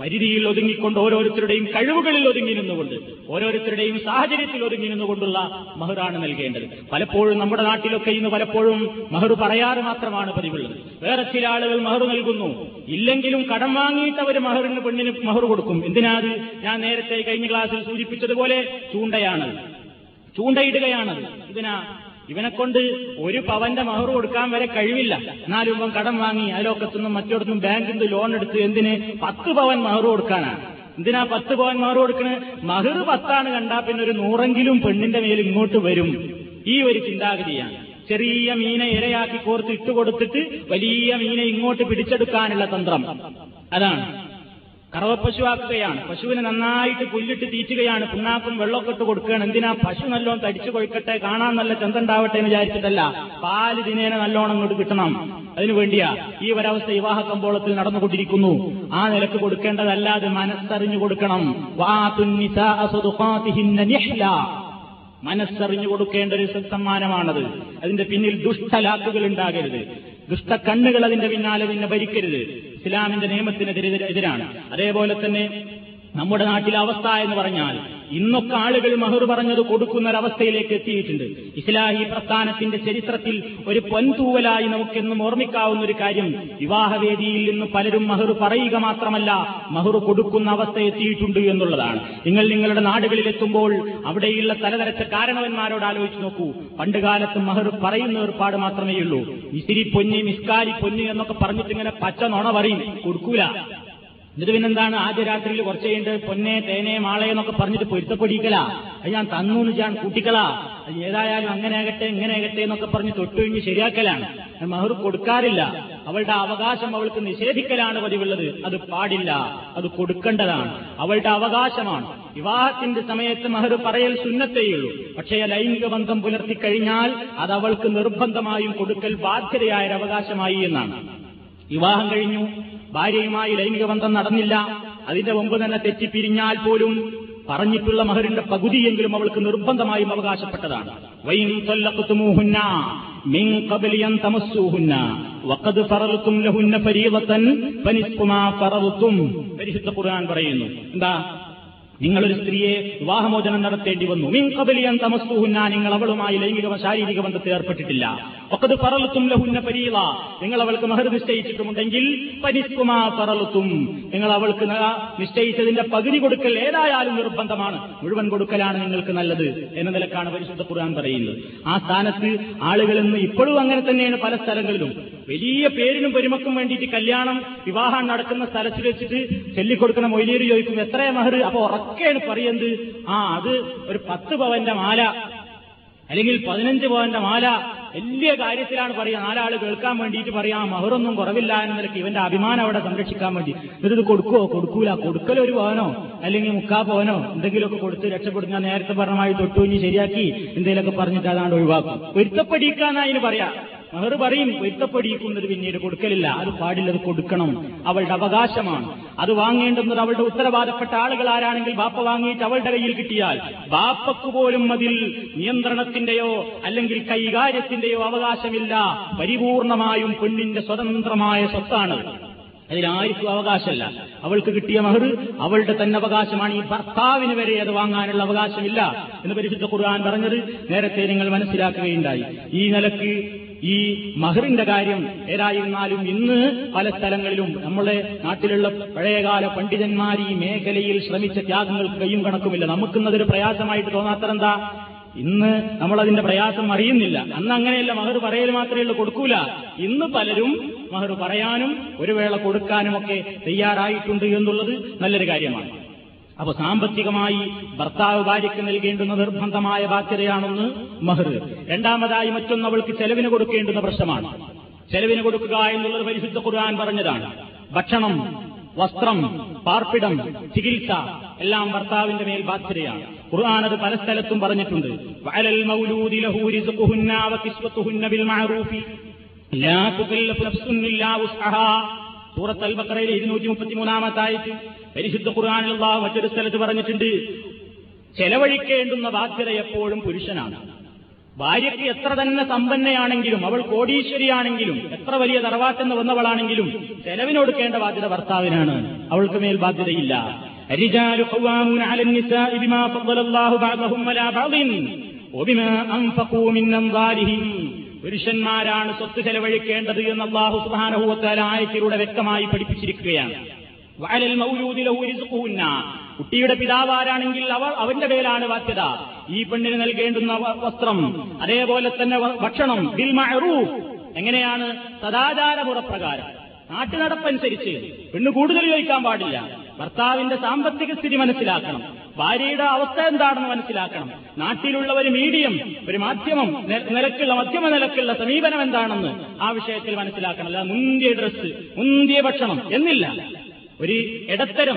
പരിധിയിൽ ഒതുങ്ങിക്കൊണ്ട് ഓരോരുത്തരുടെയും കഴിവുകളിൽ ഒതുങ്ങി നിന്നുകൊണ്ട് ഓരോരുത്തരുടെയും സാഹചര്യത്തിൽ ഒതുങ്ങി നിന്നുകൊണ്ടുള്ള മഹറാണ് നൽകേണ്ടത്. പലപ്പോഴും നമ്മുടെ നാട്ടിലൊക്കെ ഇന്ന് പലപ്പോഴും മഹർ പറയാറ് മാത്രമാണ് പതിവുള്ളത്. വേറെ ചില ആളുകൾ മഹർ നൽകുന്നു, ഇല്ലെങ്കിലും കടം വാങ്ങിയിട്ട് അവർ മഹറിന് പെണ്ണിന് മഹർ കൊടുക്കും. എന്തിനാണ്? ഞാൻ നേരത്തെ കഴിഞ്ഞ ക്ലാസ്സിൽ സൂചിപ്പിച്ചതുപോലെ ചൂണ്ടയിടുകയാണത്. ഇതിനാ ഇവനെ കൊണ്ട് ഒരു പവന്റെ മഹർ കൊടുക്കാൻ വരെ കഴിവില്ല, എന്നാലും ഇപ്പം കടം വാങ്ങി അയലോക്കത്തുനിന്നും മറ്റോടത്തും ബാങ്കിൽ നിന്ന് ലോൺ എടുത്ത് എന്തിന്? 10 പവൻ മഹർ കൊടുക്കാനാണ്. എന്തിനാ 10 പവൻ മഹർ കൊടുക്കണേ? മഹർ 10 കണ്ടാ പിന്നെ ഒരു 100എങ്കിലും പെണ്ണിന്റെ മേൽ ഇങ്ങോട്ട് വരും. ഈ ഒരു ചിന്താഗതിയാണ്. ചെറിയ മീനെ ഇരയാക്കി കോർത്ത് ഇട്ടുകൊടുത്തിട്ട് വലിയ മീനെ ഇങ്ങോട്ട് പിടിച്ചെടുക്കാനുള്ള തന്ത്രം അതാണ്. കറവപ്പശുവാക്കുകയാണ്, പശുവിനെ നന്നായിട്ട് പുല്ലിട്ട് തീറ്റുകയാണ്, പിണ്ണാക്കും വെള്ളമൊക്കെ ഇട്ട് കൊടുക്കുകയാണ്. എന്തിനാ? പശു നല്ലോണം തടിച്ചു കൊഴുക്കട്ടെ, കാണാൻ നല്ല ചന്തണ്ടാവട്ടെ എന്ന് വിചാരിച്ചിട്ടല്ല, പാല് ദിനേനെ നല്ലോണം ഇങ്ങോട്ട് കിട്ടണം, അതിനുവേണ്ടിയാ. ഈ ഒരവസ്ഥ വിവാഹ കമ്പോളത്തിൽ നടന്നുകൊണ്ടിരിക്കുന്നു. ആ നിലക്ക് കൊടുക്കേണ്ടതല്ല, അത് മനസ്സറിഞ്ഞു കൊടുക്കണം. മനസ്സറിഞ്ഞു കൊടുക്കേണ്ട ഒരു സമ്മാനമാണത്. അതിന്റെ പിന്നിൽ ദുഷ്ടലാക്കുകൾ ഉണ്ടാകരുത്, ദുഷ്ടക്കണ്ണുകൾ അതിന്റെ പിന്നാലെ ഭരിക്കരുത്. ഇസ്ലാമിന്റെ നിയമത്തിനെതിരാണ്. അതേപോലെ തന്നെ നമ്മുടെ നാട്ടിലെ അവസ്ഥ എന്ന് പറഞ്ഞാൽ ഇന്നൊക്കെ ആളുകൾ മഹർ പറഞ്ഞത് കൊടുക്കുന്ന ഒരവസ്ഥയിലേക്ക് എത്തിയിട്ടുണ്ട്. ഇസ്ലാഹി പ്രസ്ഥാനത്തിന്റെ ചരിത്രത്തിൽ ഒരു പൊൻതൂവലായി നമുക്കെന്നും ഓർമ്മിക്കാവുന്ന ഒരു കാര്യം, വിവാഹവേദിയിൽ നിന്ന് പലരും മഹർ പറയുക മാത്രമല്ല മഹർ കൊടുക്കുന്ന അവസ്ഥ എത്തിയിട്ടുണ്ട് എന്നുള്ളതാണ്. നിങ്ങൾ നിങ്ങളുടെ നാടുകളിലെത്തുമ്പോൾ അവിടെയുള്ള തലതരച്ച കാരണവന്മാരോട് ആലോചിച്ച് നോക്കൂ. പണ്ടുകാലത്ത് മഹർ പറയുന്ന ഏർപ്പാട് മാത്രമേയുള്ളൂ. ഇസിരി പൊന്നി, മിസ്കാരി പൊന്നി എന്നൊക്കെ പറഞ്ഞിട്ട് ഇങ്ങനെ പച്ച നുണ പറയും, കൊടുക്കൂല. എന്നിട്ട് പിന്നെന്താണ്? ആദ്യ രാത്രിയിൽ കുറച്ച് കഴിഞ്ഞിട്ട് പൊന്നെ തേനെ മാളെ എന്നൊക്കെ പറഞ്ഞിട്ട് പൊരുത്തപ്പെടിക്കലാ, അത് ഞാൻ തന്നു എന്ന് ഞാൻ കൂട്ടിക്കളാ, അത് ഏതായാലും അങ്ങനെയാകട്ടെ ഇങ്ങനെയാകട്ടെ എന്നൊക്കെ പറഞ്ഞ് തൊട്ടുകഴിഞ്ഞ് ശരിയാക്കലാണ്. മഹർ കൊടുക്കാറില്ല, അവളുടെ അവകാശം അവൾക്ക് നിഷേധിക്കലാണ് പതിവുള്ളത്. അത് പാടില്ല, അത് കൊടുക്കേണ്ടതാണ്, അവളുടെ അവകാശമാണ്. വിവാഹത്തിന്റെ സമയത്ത് മഹർ പറയൽ സുന്നത്തേയുള്ളൂ. പക്ഷേ ലൈംഗിക ബന്ധം പുലർത്തിക്കഴിഞ്ഞാൽ അത് അവൾക്ക് നിർബന്ധമായും കൊടുക്കൽ ബാധ്യതയായ ഒരു അവകാശമായി എന്നാണ്. വിവാഹം കഴിഞ്ഞു, ഭാര്യയുമായി ലൈംഗിക ബന്ധം നടന്നില്ല, അതിന്റെ മുമ്പ് തന്നെ തെറ്റിപ്പിരിഞ്ഞാൽ പോലും പറഞ്ഞിട്ടുള്ള മഹറിന്റെ പകുതിയെങ്കിലും അവൾക്ക് നിർബന്ധമായും അവകാശപ്പെട്ടതാണ്. പരിശുദ്ധ ഖുർആൻ പറയുന്നു, എന്താ? നിങ്ങളൊരു സ്ത്രീയെ വിവാഹമോചനം നടത്തേണ്ടി വന്നു, മിൻ ഖബലിയൻ തമസ്സുഹുന്ന, നിങ്ങൾ അവളുമായി ലൈംഗിക ശാരീരിക ബന്ധത്തിൽ ഏർപ്പെട്ടിട്ടില്ല, വഖദ് ഫറൽതും ലഹുന്ന ഫരീള, നിങ്ങൾ അവൾക്ക് മഹർ നിശ്ചയിച്ചിട്ടുമുണ്ടെങ്കിൽ പരിസ്കുമാ ഫറൽതും, നിങ്ങൾ അവൾക്ക് നിശ്ചയിച്ചതിന്റെ പകുതി കൊടുക്കൽ ഏതായാലും നിർബന്ധമാണ്, മുഴുവൻ കൊടുക്കലാണ് നിങ്ങൾക്ക് നല്ലത് എന്ന നിലക്കാണ് പരിശുദ്ധ ഖുർആൻ പറയുന്നത്. ആ സ്ഥാനത്ത് ആളുകൾ ഇന്ന് ഇപ്പോഴും അങ്ങനെ തന്നെയാണ് പല സ്ഥലങ്ങളിലും. വലിയ പേരിനും പെരുമക്കും വേണ്ടിയിട്ട് കല്യാണം വിവാഹം നടക്കുന്ന സ്ഥലത്ത് വെച്ചിട്ട് ചൊല്ലിക്കൊടുക്കുന്ന മൊയ്ലിയർ ചോദിക്കും എത്രയാ മഹർ? അപ്പൊ ഉറക്കെയാണ് പറയുന്നത് ആ അത് ഒരു 10 പവന്റെ മാല അല്ലെങ്കിൽ 15 പവന്റെ മാല. വലിയ കാര്യത്തിലാണ് പറയുക, നാലാള് കേൾക്കാൻ വേണ്ടിയിട്ട് പറയാം മഹറൊന്നും കുറവില്ല എന്ന നിലയ്ക്ക് ഇവന്റെ അഭിമാനം അവിടെ സംരക്ഷിക്കാൻ വേണ്ടി. എന്നിട്ട് കൊടുക്കുവോ? കൊടുക്കൂല. കൊടുക്കലൊരു പവനോ അല്ലെങ്കിൽ 3/4 പവനോ എന്തെങ്കിലുമൊക്കെ കൊടുത്ത് രക്ഷപ്പെടുന്ന നേരത്തെ പറഞ്ഞമായി തൊട്ടുവിഞ്ഞ് ശരിയാക്കി എന്തെങ്കിലുമൊക്കെ പറഞ്ഞിട്ട് അതാണ്ട് ഒഴിവാക്കും. പൊരുത്തപ്പെടിക്കാന്നതിന് പറയാം. മഹർ പറയും പൊരുത്തപ്പെടിക്കുന്നത് പിന്നീട് കൊടുക്കലില്ല, അത് പാടില്ലത് കൊടുക്കണം, അവളുടെ അവകാശമാണ്, അത് വാങ്ങേണ്ടുന്നത് അവളുടെ ഉത്തരവാദപ്പെട്ട ആളുകൾ ആരാണെങ്കിൽ ബാപ്പ വാങ്ങിയിട്ട് അവളുടെ കയ്യിൽ കിട്ടിയാൽ ബാപ്പക്ക് പോലും അതിൽ നിയന്ത്രണത്തിന്റെയോ അല്ലെങ്കിൽ കൈകാര്യത്തിന്റെയോ അവകാശമില്ല. പരിപൂർണമായും പെണ്ണിന്റെ സ്വതന്ത്രമായ സ്വത്താണ്, അതിലായിരിക്കും അവകാശമല്ല. അവൾക്ക് കിട്ടിയ മഹർ അവളുടെ തന്നെ അവകാശമാണ്. ഈ ഭർത്താവിന് വരെ അത് വാങ്ങാനുള്ള അവകാശമില്ല എന്ന് പരിശുദ്ധ ഖുർആൻ പറഞ്ഞത് നേരത്തെ നിങ്ങൾ മനസ്സിലാക്കുകയുണ്ടായി. ഈ നിലക്ക് ഈ മഹറിന്റെ കാര്യം ഏതായിരുന്നാലും ഇന്ന് പല സ്ഥലങ്ങളിലും നമ്മുടെ നാട്ടിലുള്ള പഴയകാല പണ്ഡിതന്മാർ ഈ മേഖലയിൽ ശ്രമിച്ച ത്യാഗങ്ങൾക്ക് കയ്യും കണക്കുമില്ല. നമുക്കിന്നതൊരു പ്രയാസമായിട്ട് തോന്നാത്തതെന്താ? ഇന്ന് നമ്മളതിന്റെ പ്രയാസം അറിയുന്നില്ല. അന്ന് അങ്ങനെയല്ല, മഹർ പറയൽ മാത്രമേ ഉള്ളൂ, കൊടുക്കൂല. ഇന്ന് പലരും മഹർ പറയാനും ഒരു വേള കൊടുക്കാനുമൊക്കെ തയ്യാറായിട്ടുണ്ട് എന്നുള്ളത് നല്ലൊരു കാര്യമാണ്. അപ്പൊ സാമ്പത്തികമായി ഭർത്താവ് ഭാര്യയ്ക്ക് നൽകേണ്ടുന്ന നിർബന്ധമായ ബാധ്യതയാണെന്ന് മഹർ. രണ്ടാമതായി മറ്റൊന്ന് അവൾക്ക് ചെലവിന് കൊടുക്കേണ്ടുന്ന പ്രശ്നമാണ്. ചെലവിന് കൊടുക്കുക എന്നുള്ളത് പരിശുദ്ധ ഖുർആൻ പറഞ്ഞതാണ്. ഭക്ഷണം, വസ്ത്രം, പാർപ്പിടം, ചികിത്സ എല്ലാം ഭർത്താവിന്റെ മേൽ ബാധ്യതയാണ്. ഖുർആൻ അത് പല സ്ഥലത്തും പറഞ്ഞിട്ടുണ്ട്. വഅലൽ മൗലൂദി ലഹു റിസ്ഖുഹുന്ന വകിസ്വതുഹുന്ന ബിൽ മഅറൂഫി ലാ തുകല്ലഫു നഫ്സുൻ ഇല്ലാ വസ്അഹാ. സൂറത്ത് അൽ ബഖറയിലെ 233-ാമത്തെ ആയത്ത്. പരിശുദ്ധ ഖുർആനിൽ അല്ലാഹു മറ്റൊരു സ്ഥലത്ത് പറഞ്ഞിട്ടുണ്ട് ചെലവഴിക്കേണ്ടുന്ന ബാധ്യത എപ്പോഴും പുരുഷനാണ്. ഭാര്യയ്ക്ക് എത്ര തന്നെ സമ്പന്നയാണെങ്കിലും അവൾ കോടീശ്വരിയാണെങ്കിലും എത്ര വലിയ തറവാട്ടെന്ന് വന്നവളാണെങ്കിലും ചെലവിനൊടുക്കേണ്ട ബാധ്യത ഭർത്താവിനാണ്, അവൾക്ക് മേൽ ബാധ്യതയില്ല. الرجال قوامون على النساء بما فضل الله بعضهم على بعض وبما أنفقوا من أموالهم. പുരുഷന്മാരാണ് സ്വത്ത് ചെലവഴിക്കേണ്ടത് എന്ന് അല്ലാഹു സുബ്ഹാനഹു വ തആല ആയത്തിലൂടെ വ്യക്തമായി പഠിപ്പിച്ചിരിക്കുകയാണ്. വഅലൽ മൗലൂദി ലഹു റിസ്ഖുഹുന്ന, കുട്ടിയുടെ പിതാവാരാണെങ്കിൽ അവന്റെ മേലാണ് ബാധ്യത. ഈ പെണ്ണിന് നൽകേണ്ടുന്ന വസ്ത്രം, അതേപോലെ തന്നെ ഭക്ഷണം, ബിൽ മഅറൂഫ്, എങ്ങനെയാണ് സദാചാരമുറപ്രകാരം നാട്ടു നടപ്പനുസരിച്ച്. പെണ്ണ് കൂടുതൽ ചോദിക്കാൻ പാടില്ല. ഭർത്താവിന്റെ സാമ്പത്തിക സ്ഥിതി മനസ്സിലാക്കണം, ഭാര്യയുടെ അവസ്ഥ എന്താണെന്ന് മനസ്സിലാക്കണം, നാട്ടിലുള്ള ഒരു മീഡിയം, ഒരു മാധ്യമം നിലക്കുള്ള മധ്യമ നിലക്കുള്ള സമീപനം എന്താണെന്ന് ആ വിഷയത്തിൽ മനസ്സിലാക്കണം. അല്ല മുന്തിയ ഡ്രസ്സ്, മുന്തിയ ഭക്ഷണം എന്നില്ല. ഒരു ഇടത്തരം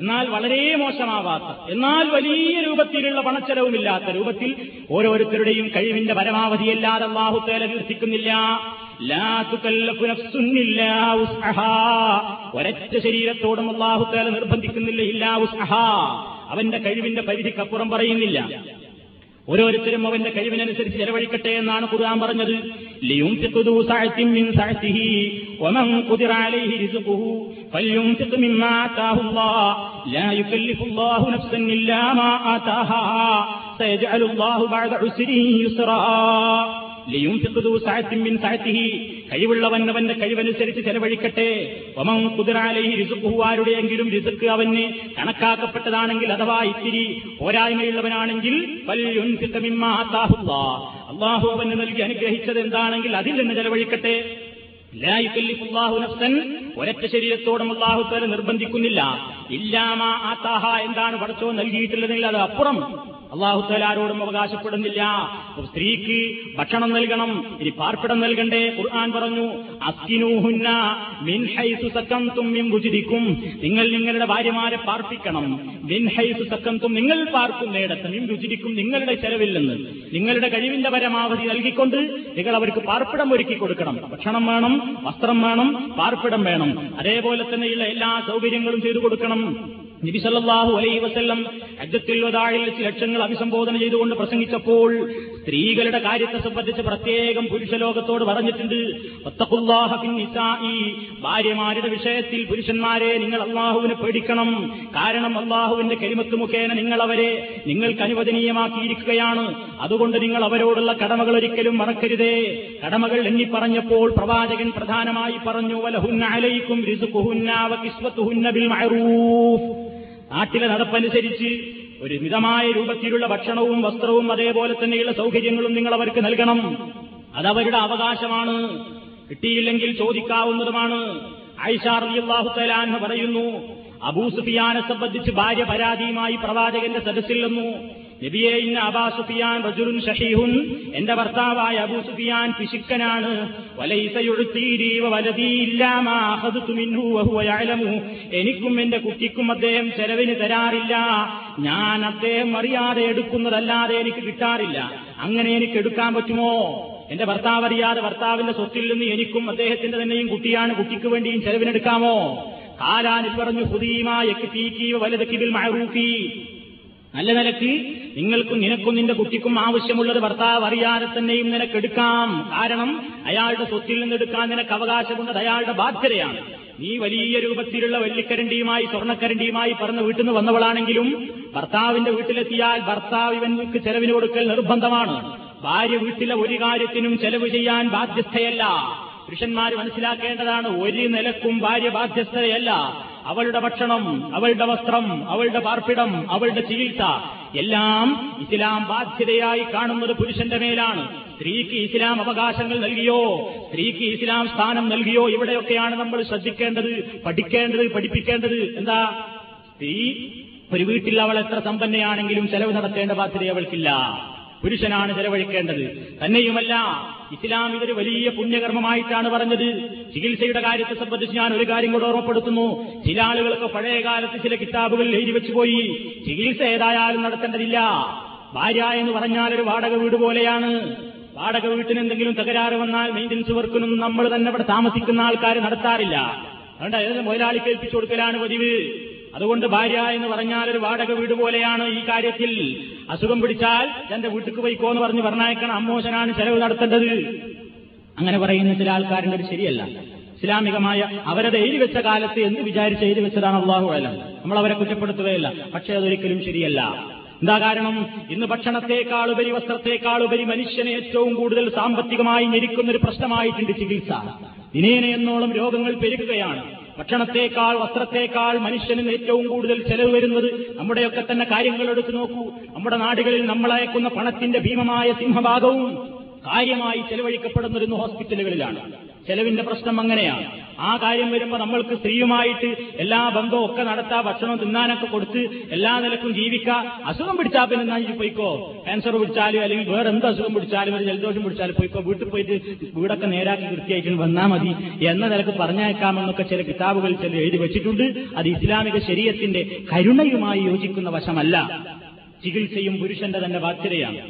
എന്നാൽ വളരെ മോശമാവാത്ത എന്നാൽ വലിയ രൂപത്തിലുള്ള പണച്ചെലവുമില്ലാത്ത രൂപത്തിൽ ഓരോരുത്തരുടെയും കഴിവിന്റെ പരമാവധി അല്ലാതെ അല്ലാഹു തആല നിർദ്ദേശിക്കുന്നില്ല. ലാ തുകല്ലഫു നഫ്സുൻ ഇല്ലാ വസ്അഹാ, ഒരൊറ്റ ശരീരത്തോടും അല്ലാഹു തആല നിർബന്ധിക്കുന്നില്ല. ഇല്ലാ വസ്അഹാ, അവന്റെ കഴിവിന്റെ പരിധിക്കപ്പുറം പറയുന്നില്ല. ഓരോരുത്തരും അവന്റെ കഴിവിനനുസരിച്ച് ചെലവഴിക്കട്ടെ എന്നാണ് ഖുർആൻ പറഞ്ഞത്. ലിയുംതിഖു ദു സഅതിൻ മിൻ സഅതിഹി വമൻ ഖുദിറ അലൈഹി റിസ്ഖുഹു ഫൽയുംതിഖ് മിമ്മാ ആതാഹുല്ലാഹ് ലാ യുകല്ലിഫുല്ലാഹു നഫ്സൻ ഇല്ലാ മാ ആതാഹാ സയജ്അലുല്ലാഹു ബഅദ ഉസ്രി യുസ്റാ. ലിയുംതിഖു ദു സഅതിൻ മിൻ സഅതിഹി, കഴിവുള്ളവൻ അവന്റെ കഴിവനുസരിച്ച് ചെലവഴിക്കട്ടെ. വമൻ ഖുദിറ അലൈഹി റിസ്ഖുഹു, ആരുടെയെങ്കിലും റിസ്ക് അവന് കണക്കാക്കപ്പെട്ടതാണെങ്കിൽ അഥവാ ഇത്തിരി പോരായ്മയുള്ളവനാണെങ്കിൽ ഫൽയുൻഫിഖ് മിമ്മാ ആതാഹുല്ലാഹ്, അല്ലാഹു അവന് നൽകി അനുഗ്രഹിച്ചത് എന്താണെങ്കിൽ അതിൽ നിന്ന് ചെലവഴിക്കട്ടെ. ലാ യുകല്ലിഫുല്ലാഹു നഫ്സൻ, ഒരൊറ്റ ശരീരത്തോടും അല്ലാഹു തആല നിർബന്ധിക്കുന്നില്ല. ഇല്ലാ മാ ആതാഹാ, എന്താണ് പടച്ചോൻ നൽകിയിട്ടുള്ളതെങ്കിൽ അത് അപ്പുറം അല്ലാഹു തആല ആരോടും അവകാശപ്പെടുന്നില്ല. സ്ത്രീക്ക് ഭക്ഷണം നൽകണം, ഇനി പാർപ്പിടം നൽകണ്ടേ? ഖുർആൻ പറഞ്ഞു അസ്കിനൂഹുന്ന മിൻ ഹൈസു സകംതും മിൻ റുജ്ദികും, നിങ്ങൾ നിങ്ങളുടെ ഭാര്യമാരെ പാർപ്പിക്കണം. മിൻ ഹൈസു സകംതും, നിങ്ങൾ പാർക്കുന്നിടത്ത്. മിൻ റുജ്ദികും, നിങ്ങളുടെ ചെലവിൽ നിന്ന്, നിങ്ങളുടെ കഴിവിന്റെ പരമാവധി നൽകിക്കൊണ്ട് നിങ്ങൾ അവർക്ക് പാർപ്പിടം ഒരുക്കി കൊടുക്കണം. ഭക്ഷണം വേണം, വസ്ത്രം വേണം, പാർപ്പിടം വേണം, അതേപോലെ തന്നെയുള്ള എല്ലാ സൗകര്യങ്ങളും ചെയ്തു കൊടുക്കണം. നബി സല്ലല്ലാഹു അലൈഹി വസല്ലം ഹജ്ജത്തുൽ വദാഇൽ ലക്ഷങ്ങൾ അഭിസംബോധന ചെയ്തുകൊണ്ട് പ്രസംഗിച്ചപ്പോൾ സ്ത്രീകളുടെ കാര്യത്തെ സംബന്ധിച്ച് പ്രത്യേകം പുരുഷലോകത്തോട് പറഞ്ഞിട്ടുണ്ട്. വത്തഖുല്ലാഹ ഫിൻ നിസാഇ, ഭാര്യമാരുടെ വിഷയത്തിൽ പുരുഷന്മാരെ നിങ്ങൾ അല്ലാഹുവിനെ പേടിക്കണം. കാരണം അല്ലാഹുവിന്റെ കലിമത്ത് മുഖേന നിങ്ങൾ അവരെ നിങ്ങൾക്ക് അനുവദനീയമാക്കിയിരിക്കുകയാണ്. അതുകൊണ്ട് നിങ്ങൾ അവരോടുള്ള കടമകൾ ഒരിക്കലും മറക്കരുതേ. കടമകൾ എണ്ണി പറഞ്ഞപ്പോൾ പ്രവാചകൻ പ്രധാനമായി പറഞ്ഞു വലഹുന്ന അലൈക്കും റിസ്ഖുഹുന്ന വകിസ്വതുഹുന്ന ബിൽ മഅറൂഫ്. നാട്ടിലെ നടപ്പനുസരിച്ച് ഒരു മിതമായ രൂപത്തിലുള്ള ഭക്ഷണവും വസ്ത്രവും അതേപോലെ തന്നെയുള്ള സൗകര്യങ്ങളും നിങ്ങൾ അവർക്ക് നൽകണം. അതവരുടെ അവകാശമാണ്. കിട്ടിയില്ലെങ്കിൽ ചോദിക്കാവുന്നതുമാണ്. ആയിഷ റളിയല്ലാഹു തആല അൻഹ പറയുന്നു, അബൂ സുഫിയാനെ സംബന്ധിച്ച് ഭാര്യ പരാതിയുമായി പ്രവാചകന്റെ സദസ്സിൽ വന്നു. നബിയേ, ഇന്ന അബൂ സുഫിയാൻ റജുലുൻ ശഹീഹുൻ, എന്റെ ഭർത്താവായ അബൂ സുഫിയാൻ പിശുക്കനാണ്. വലൈസ യുഅ്തീരി വവലദീ ഇല്ലാ മാ അഖദതു മിൻഹു വഹുവ യഅലമു, എനിക്കും എന്റെ കുട്ടിക്കും അദ്ദേഹം ചെലവിന് തരാറില്ല. ഞാൻ അദ്ദേഹം അറിയാതെ എടുക്കുന്നതല്ലാതെ എനിക്ക് കിട്ടാറില്ല. അങ്ങനെ എനിക്ക് എടുക്കാൻ പറ്റുമോ? എന്റെ ഭർത്താവ് അറിയാതെ ഭർത്താവിന്റെ സ്വത്തിൽ നിന്ന് എനിക്കും അദ്ദേഹത്തിന്റെ തന്നെയും കുട്ടിയാണ് കുട്ടിക്ക് വേണ്ടിയും ചെലവിനെടുക്കാമോ? കാലാനിൽ പറഞ്ഞു, നല്ല നിലക്ക് നിങ്ങൾക്കും നിനക്കും നിന്റെ കുട്ടിക്കും ആവശ്യമുള്ളത് ഭർത്താവ് അറിയാതെ തന്നെയും നിനക്കെടുക്കാം. കാരണം അയാളുടെ സ്വത്തിൽ നിന്നെടുക്കാൻ നിനക്ക് അവകാശമുള്ളത് അയാളുടെ ബാധ്യതയാണ്. നീ വലിയ രൂപത്തിലുള്ള വെള്ളിക്കരണ്ടിയുമായി സ്വർണ്ണക്കരണ്ടിയുമായി പറന്ന് വീട്ടിൽ നിന്ന് വന്നവളാണെങ്കിലും ഭർത്താവിന്റെ വീട്ടിലെത്തിയാൽ ഭർത്താവ് ഇവൻക്ക് ചെലവിന് കൊടുക്കൽ നിർബന്ധമാണ്. ഭാര്യ വീട്ടിലെ ഒരു കാര്യത്തിനും ചെലവ് ചെയ്യാൻ ബാധ്യസ്ഥയല്ല. പുരുഷന്മാർ മനസ്സിലാക്കേണ്ടതാണ്, ഒരു നിലക്കും ഭാര്യ ബാധ്യസ്ഥയല്ല. അവളുടെ ഭക്ഷണം, അവളുടെ വസ്ത്രം, അവളുടെ പാർപ്പിടം, അവളുടെ ചികിത്സ എല്ലാം ഇസ്ലാം ബാധ്യതയായി കാണുന്നത് പുരുഷന്റെ മേലാണ്. സ്ത്രീക്ക് ഇസ്ലാം അവകാശങ്ങൾ നൽകിയോ? സ്ത്രീക്ക് ഇസ്ലാം സ്ഥാനം നൽകിയോ? ഇവിടെയൊക്കെയാണ് നമ്മൾ ശ്രദ്ധിക്കേണ്ടത്, പഠിക്കേണ്ടത്, പഠിപ്പിക്കേണ്ടത്. എന്താ, സ്ത്രീ ഒരു വീട്ടിൽ അവൾ എത്ര സമ്പന്നയാണെങ്കിലും ചെലവ് നടത്തേണ്ട ബാധ്യത അവൾക്കില്ല. പുരുഷനാണ് ചെലവഴിക്കേണ്ടത്. തന്നെയുമല്ല, ഇസ്ലാം ഇതൊരു വലിയ പുണ്യകർമ്മമായിട്ടാണ് പറഞ്ഞത്. ചികിത്സയുടെ കാര്യത്തെ സംബന്ധിച്ച് ഞാൻ ഒരു കാര്യം കൂടെ ഓർമ്മപ്പെടുത്തുന്നു. ചില ആളുകൾക്ക് പഴയ കാലത്ത് ചില കിതാബുകൾ എഴുതി വെച്ചുപോയി, ചികിത്സ ഏതായാലും നടത്തേണ്ടതില്ല. ഭാര്യ എന്ന് പറഞ്ഞാൽ ഒരു വാടക വീട് പോലെയാണ്. വാടക വീട്ടിന് എന്തെങ്കിലും തകരാറ് വന്നാൽ മെയിന്റനൻസ് വർക്കിനൊന്നും നമ്മൾ തന്നെ ഇവിടെ താമസിക്കുന്ന ആൾക്കാർ നടത്താറില്ല. അതുകൊണ്ട് അതിന് മുതലാളിക്ക് ഏൽപ്പിച്ചു കൊടുക്കലാണ് പതിവ്. അതുകൊണ്ട് ഭാര്യ എന്ന് പറഞ്ഞാൽ ഒരു വാടക വീട് പോലെയാണ്. ഈ കാര്യത്തിൽ അസുഖം പിടിച്ചാൽ തന്റെ വീട്ടിക്ക് പോയിക്കോ എന്ന് പറഞ്ഞ് പറഞ്ഞയക്കണം. അമ്മോശനാണ് ചെലവ് നടത്തേണ്ടത്. അങ്ങനെ പറയുന്ന ചില ആൾക്കാരുടെ ഒരു ശരിയല്ല. ഇസ്ലാമികമായ അവരത് എഴുതി വെച്ച കാലത്ത് എന്ന് വിചാരിച്ച് എഴുതി വെച്ചതാണ്. അല്ലാഹു അലം, നമ്മൾ അവരെ കുറ്റപ്പെടുത്തുകയില്ല. പക്ഷേ അതൊരിക്കലും ശരിയല്ല. എന്താ കാരണം? ഇന്ന് ഭക്ഷണത്തെക്കാളുപരി, വസ്ത്രത്തെക്കാളുപരി മനുഷ്യനെ ഏറ്റവും കൂടുതൽ സാമ്പത്തികമായി ഞെരുക്കുന്ന ഒരു പ്രശ്നമായിട്ടുണ്ട് ചികിത്സ. ദിനേന എന്നോളം രോഗങ്ങൾ പെരുകുകയാണ്. ഭക്ഷണത്തെക്കാൾ, വസ്ത്രത്തെക്കാൾ മനുഷ്യന് ഏറ്റവും കൂടുതൽ ചെലവ് വരുന്നത്. നമ്മുടെയൊക്കെ തന്നെ കാര്യങ്ങൾ എടുത്തു നോക്കൂ. നമ്മുടെ നാടുകളിൽ നമ്മളയക്കുന്ന പണത്തിന്റെ ഭീമമായ സിംഹഭാഗവും കാര്യമായി ചെലവഴിക്കപ്പെടുന്നിരുന്നു ഹോസ്പിറ്റലുകളിലാണ്. ചെലവിന്റെ പ്രശ്നം അങ്ങനെയാണ്. ആ കാര്യം വരുമ്പോൾ നമ്മൾക്ക് സ്ത്രീയുമായിട്ട് എല്ലാ ബന്ധവും ഒക്കെ നടത്താം, ഭക്ഷണം തിന്നാനൊക്കെ കൊടുത്ത് എല്ലാ നിലക്കും ജീവിക്കാം. അസുഖം പിടിച്ചാൽ പിന്നെ എന്നാ പോയിക്കോ, ക്യാൻസർ പിടിച്ചാലും അല്ലെങ്കിൽ വേറെ എന്ത് അസുഖം പിടിച്ചാലും ഒരു ജലദോഷം പിടിച്ചാലും പോയിക്കോ, വീട്ടിൽ പോയിട്ട് വീടൊക്കെ നേരാക്കി വൃത്തിയായിട്ട് വന്നാൽ മതി എന്ന നിലക്ക് പറഞ്ഞേക്കാമെന്നൊക്കെ ചില കിതാബുകൾ ചില എഴുതി വെച്ചിട്ടുണ്ട്. അത് ഇസ്ലാമിക ശരീഅത്തിന്റെ കരുണയുമായി യോജിക്കുന്ന വശമല്ല. ചികിത്സയും പുരുഷന്റെ തന്നെ ബാധ്യതയാണ്.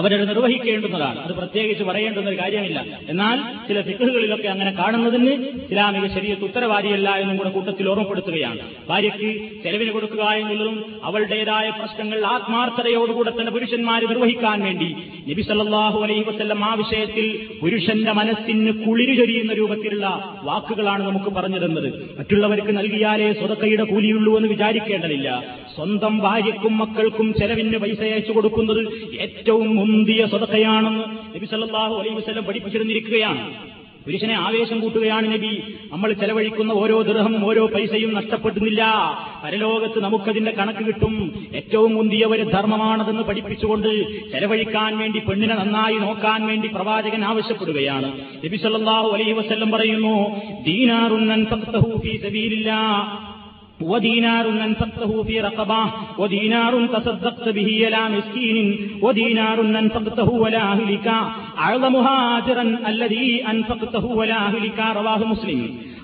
അവരത് നിർവഹിക്കേണ്ടുന്നതാണ്. അത് പ്രത്യേകിച്ച് പറയേണ്ടുന്ന ഒരു കാര്യമില്ല. എന്നാൽ ചില ഫിഖുകളിലൊക്കെ അങ്ങനെ കാണുന്നതിന് ഇസ്ലാമിക ശരീഅത്ത് ഉത്തരവാദിയല്ല എന്നും കൂടെ കൂട്ടത്തിൽ ഓർമ്മപ്പെടുത്തുകയാണ്. ഭാര്യയ്ക്ക് ചെലവിന് കൊടുക്കുക എന്നുള്ളതും അവളുടേതായ പ്രശ്നങ്ങൾ ആത്മാർത്ഥതയോടുകൂടെ തന്നെ പുരുഷന്മാർ നിർവഹിക്കാൻ വേണ്ടി നബി സല്ലല്ലാഹു അലൈഹി വസല്ലം ആ വിഷയത്തിൽ പുരുഷന്റെ മനസ്സിന് കുളിരു ചൊരിയുന്ന രൂപത്തിലുള്ള വാക്കുകളാണ് നമുക്ക് പറഞ്ഞു തന്നത്. മറ്റുള്ളവർക്ക് നൽകിയാലേ സ്വതക്കയുടെ കൂലിയുള്ളൂ എന്ന് വിചാരിക്കേണ്ടതില്ല. സ്വന്തം ഭാര്യയ്ക്കും മക്കൾക്കും ചെലവിന് പൈസ അയച്ചു കൊടുക്കുന്നത് ഏറ്റവും മുന്തിയ സ്വതക്കയാണെന്ന് നബി സല്ലല്ലാഹു അലൈഹി വസല്ലം പഠിപ്പിച്ചിരുന്നിരിക്കുകയാണ്. പുരുഷനെ ആവേശം കൂട്ടുകയാണ് നബി. നമ്മൾ ചെലവഴിക്കുന്ന ഓരോ ദിർഹമും ഓരോ പൈസയും നഷ്ടപ്പെടുന്നില്ല. പരലോകത്ത് നമുക്കതിന്റെ കണക്ക് കിട്ടും. ഏറ്റവും മുന്തിയ ഒരു ധർമ്മമാണതെന്ന് പഠിപ്പിച്ചുകൊണ്ട് ചെലവഴിക്കാൻ വേണ്ടി, പെണ്ണിനെ നന്നായി നോക്കാൻ വേണ്ടി പ്രവാചകൻ ആവശ്യപ്പെടുകയാണ്. നബി സല്ലല്ലാഹു അലൈഹി വസല്ലം പറയുന്നു, ദീനാറുൻ അൻഫഖ്തഹു ഫീ സബീലില്ലാഹ് വദീനാറുൻ അൻഫഖ്തഹു ഫീ റഖബാഹ് വദീനാറുൻ തസദ്ദഖ്ത ബിഹി അലാ മിസ്കീനിൻ വദീനാറുൻ അൻഫഖ്തഹു വലാ അഹ്ലികാ അഅ്ളമുഹാ അജ്റൻ അല്ലദീ അൻഫഖ്തഹു വലാ അഹ്ലികാ. റവാഹു മുസ്ലിം.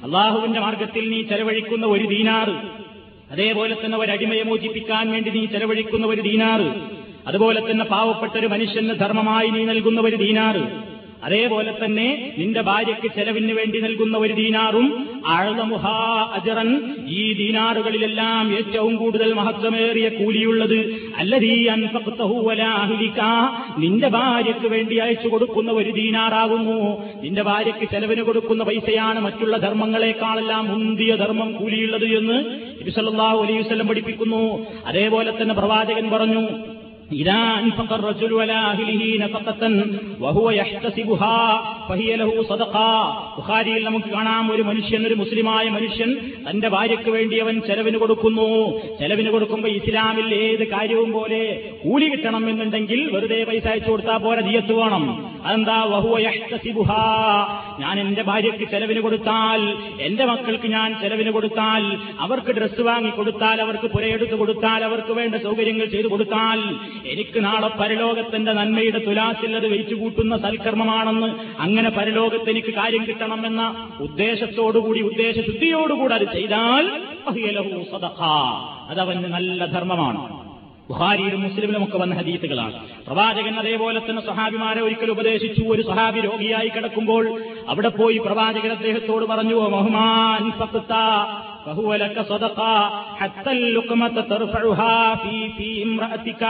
അല്ലാഹുവിന്റെ മാർഗ്ഗത്തിൽ നീ ചെലവഴിക്കുന്ന ഒരു ദീനാർ, അതേപോലെ തന്നെ ഒരടിമയെ മോചിപ്പിക്കാൻ വേണ്ടി നീ ചെലവഴിക്കുന്ന ഒരു ദീനാർ, അതുപോലെ തന്നെ പാവപ്പെട്ട ഒരു മനുഷ്യന് ധർമ്മമായി നീ നൽകുന്ന ഒരു ദീനാർ, അതേപോലെ തന്നെ നിന്റെ ഭാര്യയ്ക്ക് ചെലവിന് വേണ്ടി നൽകുന്ന ഒരു ദീനാറും അഅ്ളമുഹാ അജ്റൻ, ഈ ദീനാറുകളിലെല്ലാം ഏറ്റവും കൂടുതൽ മഹത്വമേറിയ കൂലിയുള്ളത് അല്ലദീ അൻഫഖ്തഹു വലാ അഹ്ലികാ, നിന്റെ ഭാര്യയ്ക്ക് വേണ്ടി അയച്ചു കൊടുക്കുന്ന ഒരു ദീനാറാകുന്നു. നിന്റെ ഭാര്യയ്ക്ക് ചെലവിന് കൊടുക്കുന്ന പൈസയാണ് മറ്റുള്ള ധർമ്മങ്ങളെക്കാളെല്ലാം മുന്തിയ ധർമ്മം കൂലിയുള്ളത് എന്ന് നബി സല്ലല്ലാഹു അലൈഹി വസല്ലം പഠിപ്പിക്കുന്നു. അതേപോലെ തന്നെ പ്രവാചകൻ പറഞ്ഞു, إذا أنفق الرجل على أهله نفقة وهو يحتسبها فهي له صدقة. ബുഖാരിയിൽ നമുക്ക് കാണാം, ഒരു മനുഷ്യൻ, ഒരു മുസ്ലിമായ മനുഷ്യൻ തന്റെ ഭാര്യയ്ക്ക് വേണ്ടി അവൻ ചെലവിന് കൊടുക്കുന്നു. ചെലവിന് കൊടുക്കുമ്പോൾ ഇസ്ലാമിൽ ഏത് കാര്യവും പോലെ കൂലി കിട്ടണം എന്നുണ്ടെങ്കിൽ വെറുതെ പൈസ അയച്ചു കൊടുത്താൽ പോലെ നിയത്ത് വേണം. അതെന്താ? വഹുവ യഹ്തസിബുഹ, ഞാൻ എന്റെ ഭാര്യയ്ക്ക് ചെലവിന് കൊടുത്താൽ, എന്റെ മക്കൾക്ക് ഞാൻ ചെലവിന് കൊടുത്താൽ, അവർക്ക് ഡ്രസ്സ് വാങ്ങിക്കൊടുത്താൽ, അവർക്ക് പുരയെടുത്ത് കൊടുത്താൽ, അവർക്ക് വേണ്ട സൗകര്യങ്ങൾ ചെയ്തു കൊടുത്താൽ എനിക്ക് നാളെ പരലോകത്തിന്റെ നന്മയുടെ തുലാസിൽ അത് വെച്ചു കൂട്ടുന്ന സൽക്കർമ്മമാണെന്ന്, അങ്ങനെ പരലോകത്ത് എനിക്ക് കാര്യം കിട്ടണമെന്ന ഉദ്ദേശത്തോടുകൂടി, ഉദ്ദേശശുദ്ധിയോടുകൂടി അത് ചെയ്താൽ അതവന് നല്ല ധർമ്മമാണ്. ബുഖാരിയിലും മുസ്ലിമിലും ഒക്കെ വന്ന ഹദീസുകളാണ്. പ്രവാചകൻ അതേപോലെ തന്നെ സഹാബിമാരെ ഒരിക്കൽ ഉപദേശിച്ചു. ഒരു സഹാബി രോഗിയായി കിടക്കുമ്പോൾ അവിടെ പോയി പ്രവാചകൻ അദ്ദേഹത്തോട് പറഞ്ഞു, മഹ്മാൻ ഫഖത ഫഹുവ ലക സദഖ ഹത്ത ലുഖ്മത തർഫഉഹാ ഫീ ഇംറഅതിക.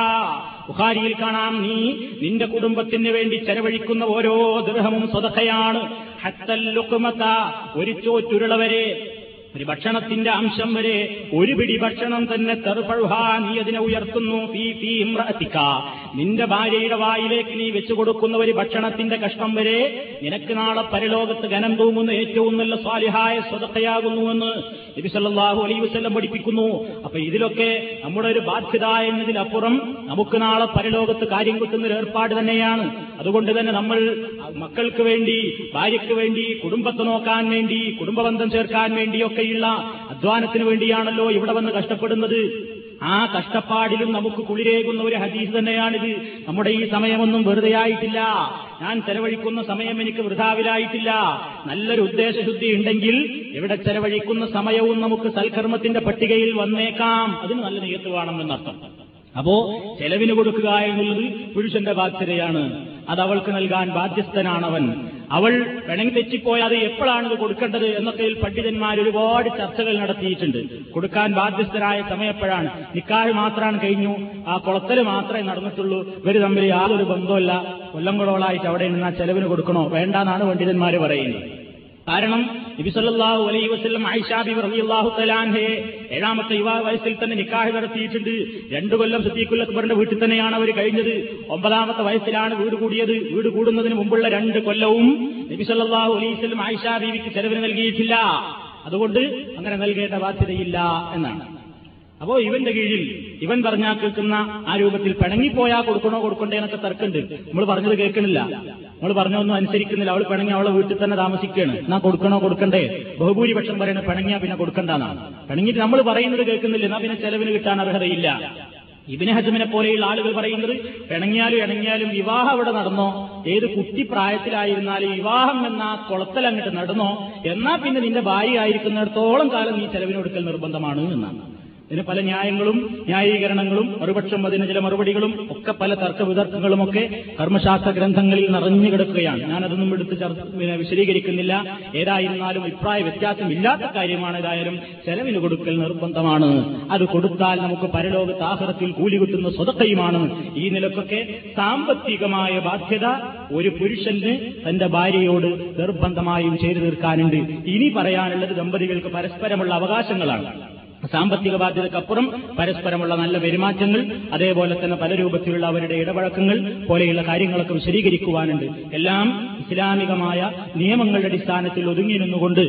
ബുഖാരിയിൽ കാണാം, നീ നിന്റെ കുടുംബത്തിന് വേണ്ടി ചെലവഴിക്കുന്ന ഓരോ ദിർഹമും സദഖയാണ്. ഹത്ത ലുഖ്മത, ഒരു ചോറ്റുരുള വരെ, ഒരു ഭക്ഷണത്തിന്റെ അംശം വരെ, ഒരു പിടി ഭക്ഷണം തന്നെ, തർഫുഹാ, നീ അതിനെ ഉയർത്തുന്നു, ഫീ ഇംറഅതിക, നിന്റെ ഭാര്യയുടെ വായിലേക്ക് നീ വെച്ചു കൊടുക്കുന്ന ഒരു ഭക്ഷണത്തിന്റെ കഷ്ണം വരെ നിനക്ക് നാളെ പരലോകത്ത് ഘനം തൂങ്ങുന്ന ഏറ്റവും നല്ല സ്വാലിഹായ സ്വതക്കയാകുന്നുവെന്ന് നബി സല്ലല്ലാഹു അലൈഹി വസല്ലം പഠിപ്പിക്കുന്നു. അപ്പൊ ഇതിലൊക്കെ നമ്മുടെ ഒരു ബാധ്യത എന്നതിലപ്പുറം നമുക്ക് നാളെ പരലോകത്ത് കാര്യം കിട്ടുന്ന ഒരു ഏർപ്പാട് തന്നെയാണ്. അതുകൊണ്ട് തന്നെ നമ്മൾ മക്കൾക്ക് വേണ്ടി, ഭാര്യയ്ക്ക് വേണ്ടി, കുടുംബത്തെ നോക്കാൻ വേണ്ടി, കുടുംബബന്ധം ചേർക്കാൻ വേണ്ടിയൊക്കെ അധ്വാനത്തിന് വേണ്ടിയാണല്ലോ ഇവിടെ വന്ന് കഷ്ടപ്പെടുന്നത്. ആ കഷ്ടപ്പാടിലും നമുക്ക് കുളിരേകുന്ന ഒരു ഹദീസ് തന്നെയാണിത്. നമ്മുടെ ഈ സമയമൊന്നും വെറുതെ ആയിട്ടില്ല, ഞാൻ ചെലവഴിക്കുന്ന സമയം എനിക്ക് വൃഥാവിലായിട്ടില്ല. നല്ലൊരു ഉദ്ദേശശുദ്ധി ഉണ്ടെങ്കിൽ ഇവിടെ ചെലവഴിക്കുന്ന സമയവും നമുക്ക് സൽക്കർമ്മത്തിന്റെ പട്ടികയിൽ വന്നേക്കാം. അതിന് നല്ല നിയത്ത് വേണമെന്നർത്ഥം. അപ്പോ ചെലവിന് കൊടുക്കുക എന്നുള്ളത് പുരുഷന്റെ ബാധ്യതയാണ്, അത് അവൾക്ക് നൽകാൻ ബാധ്യസ്ഥനാണവൻ. അവൾ പിണങ്ങി തെറ്റിപ്പോയാതെ എപ്പോഴാണിത് കൊടുക്കേണ്ടത് എന്നൊക്കെ പണ്ഡിതന്മാർ ഒരുപാട് ചർച്ചകൾ നടത്തിയിട്ടുണ്ട്. കൊടുക്കാൻ ബാധ്യസ്ഥരായ സമയപ്പോഴാണ്? നിക്കാഹ് മാത്രമാണ് കഴിഞ്ഞു, ആ കൊളത്തല് മാത്രമേ നടന്നിട്ടുള്ളൂ, ഇവർ തമ്മിൽ യാതൊരു ബന്ധമല്ല, കൊല്ലംകുളോളായിട്ട് അവിടെ നിന്ന് ആ ചെലവിന് കൊടുക്കണോ വേണ്ടാന്നാണ് പണ്ഡിതന്മാർ പറയുന്നത്. കാരണം നബി സല്ലല്ലാഹു അലൈഹി വസല്ലം ആയിഷാ ബിബി റളിയല്ലാഹു തആല അൻഹയെ 7ാമത്തെ യുവാവ് വയസ്സിൽ തന്നെ നിക്കാഹ് നടത്തിയിട്ടുണ്ട്. 2 കൊല്ലം സിദ്ദീഖുൽ അക്ബറിന്റെ വീട്ടിൽ തന്നെയാണ് അവർ കഴിഞ്ഞത്. 9ാമത്തെ വയസ്സിലാണ് വീട് കൂടിയത്. വീട് കൂടുന്നതിന് മുമ്പുള്ള 2 കൊല്ലവും നബി സല്ലല്ലാഹു അലൈഹി വസല്ലം ആയിഷാ ബിബിക്ക് ചെലവിന് നൽകിയിട്ടില്ല. അതുകൊണ്ട് അങ്ങനെ നൽകേണ്ട ബാധ്യതയില്ല എന്നാണ്. അപ്പോ ഇവന്റെ കീഴിൽ ഇവൻ പറഞ്ഞാൽ കേൾക്കുന്ന ആ രൂപത്തിൽ പിണങ്ങിപ്പോയാ കൊടുക്കണോ കൊടുക്കണ്ടേ എന്നൊക്കെ തർക്കമുണ്ട്. നമ്മൾ പറഞ്ഞത് കേൾക്കണില്ല, നമ്മൾ പറഞ്ഞൊന്നും അനുസരിക്കുന്നില്ല, അവൾ പിണങ്ങി അവളെ വീട്ടിൽ തന്നെ താമസിക്കുകയാണ്, എന്നാ കൊടുക്കണോ കൊടുക്കണ്ടേ? ബഹുഭൂരിപക്ഷം പറയണ പിണങ്ങിയാ പിന്നെ കൊടുക്കണ്ടെന്നാണ്. പിണങ്ങിയിട്ട് നമ്മൾ പറയുന്നത് കേൾക്കുന്നില്ല, എന്നാ പിന്നെ ചെലവിന് കിട്ടാൻ അർഹതയില്ല. ഇബ്നു ഹസമിനെ പോലെയുള്ള ആളുകൾ പറയുന്നത് പിണങ്ങിയാലും ഇണങ്ങിയാലും വിവാഹം അവിടെ നടന്നോ, ഏത് കുട്ടിപ്രായത്തിലായിരുന്നാലും വിവാഹം എന്ന കൊളത്തൽ അങ്ങോട്ട് നടന്നോ, എന്നാ പിന്നെ നിന്റെ ഭാര്യ ആയിരിക്കുന്നിടത്തോളം കാലം നീ ചെലവിന് കൊടുക്കൽ നിർബന്ധമാണ് എന്നാണ്. ഇതിന് പല ന്യായങ്ങളും ന്യായീകരണങ്ങളും മറുപക്ഷവും അതിന് ചില മറുപടികളും ഒക്കെ പല തർക്ക വിതർക്കങ്ങളുമൊക്കെ കർമ്മശാസ്ത്ര ഗ്രന്ഥങ്ങളിൽ നിറഞ്ഞു കിടക്കുകയാണ്. ഞാനതൊന്നും എടുത്ത് വിശദീകരിക്കുന്നില്ല. ഏതായിരുന്നാലും അഭിപ്രായ വ്യത്യാസം ഇല്ലാത്ത കാര്യമാണ്. ഏതായാലും ചെലവിന് കൊടുക്കൽ നിർബന്ധമാണ്. അത് കൊടുത്താൽ നമുക്ക് പരലോകത്ത് ആഖിറത്തിൽ കൂലി കിട്ടുന്ന സ്വതക്കയുമാണ്. ഈ നിലക്കൊക്കെ സാമ്പത്തികമായ ബാധ്യത ഒരു പുരുഷന് തന്റെ ഭാര്യയോട് നിർബന്ധമായും ചെയ്തു തീർക്കാനുണ്ട്. ഇനി പറയാനുള്ളത് ദമ്പതികൾക്ക് പരസ്പരമുള്ള അവകാശങ്ങളാണ്. സാമ്പത്തിക ബാധ്യതയ്ക്കപ്പുറം പരസ്പരമുള്ള നല്ല പെരുമാറ്റങ്ങൾ, അതേപോലെ തന്നെ പല രൂപത്തിലുള്ള അവരുടെ ഇടപഴക്കങ്ങൾ പോലെയുള്ള കാര്യങ്ങളൊക്കെ വിശദീകരിക്കുവാനുണ്ട്. എല്ലാം ഇസ്ലാമികമായ നിയമങ്ങളുടെ അടിസ്ഥാനത്തിൽ ഒതുങ്ങി നിന്നുകൊണ്ട്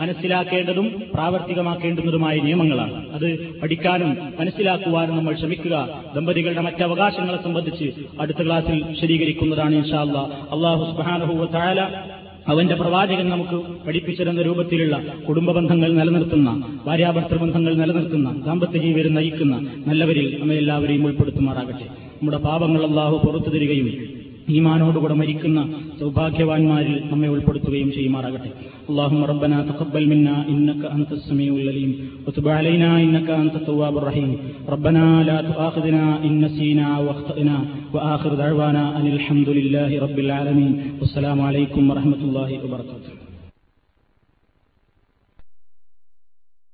മനസ്സിലാക്കേണ്ടതും പ്രാവർത്തികമാക്കേണ്ടുന്നതുമായ നിയമങ്ങളാണ്. അത് പഠിക്കാനും മനസ്സിലാക്കുവാനും നമ്മൾ ശ്രമിക്കുക. ദമ്പതികളുടെ മറ്റ് അവകാശങ്ങളെ സംബന്ധിച്ച് അടുത്ത ക്ലാസ്സിൽ വിശദീകരിക്കുന്നതാണ് ഇൻഷാ അല്ലാഹ്. അല്ലാഹു സുബ്ഹാനഹു വ തആല അവന്റെ പ്രവാചകൻ നമുക്ക് പഠിപ്പിച്ചിരുന്ന രൂപത്തിലുള്ള കുടുംബബന്ധങ്ങൾ നിലനിർത്തുന്ന, ഭാര്യാഭർത്തൃ ബന്ധങ്ങൾ നിലനിർത്തുന്ന, ദാമ്പത്യ ജീവിതം നയിക്കുന്ന നല്ലവരിൽ നമ്മെല്ലാവരെയും ഉൾപ്പെടുത്തുമാറാകട്ടെ. നമ്മുടെ പാപങ്ങൾ അല്ലാഹു പുറത്തു തരികയും ഈമാനോടുകൂടെ മരിക്കുന്ന സൗഭാഗ്യവാന്മാരിൽ നമ്മെ ഉൾപ്പെടുത്തുകയും ചെയ്യുമാറാകട്ടെ. اللهم ربنا تقبل منا إنك أنت السميع العليم وتب علينا إنك أنت التواب الرحيم ربنا لا تؤاخذنا إن نسينا واخطأنا وآخر دعوانا أن الحمد لله رب العالمين والسلام عليكم ورحمة الله وبركاته.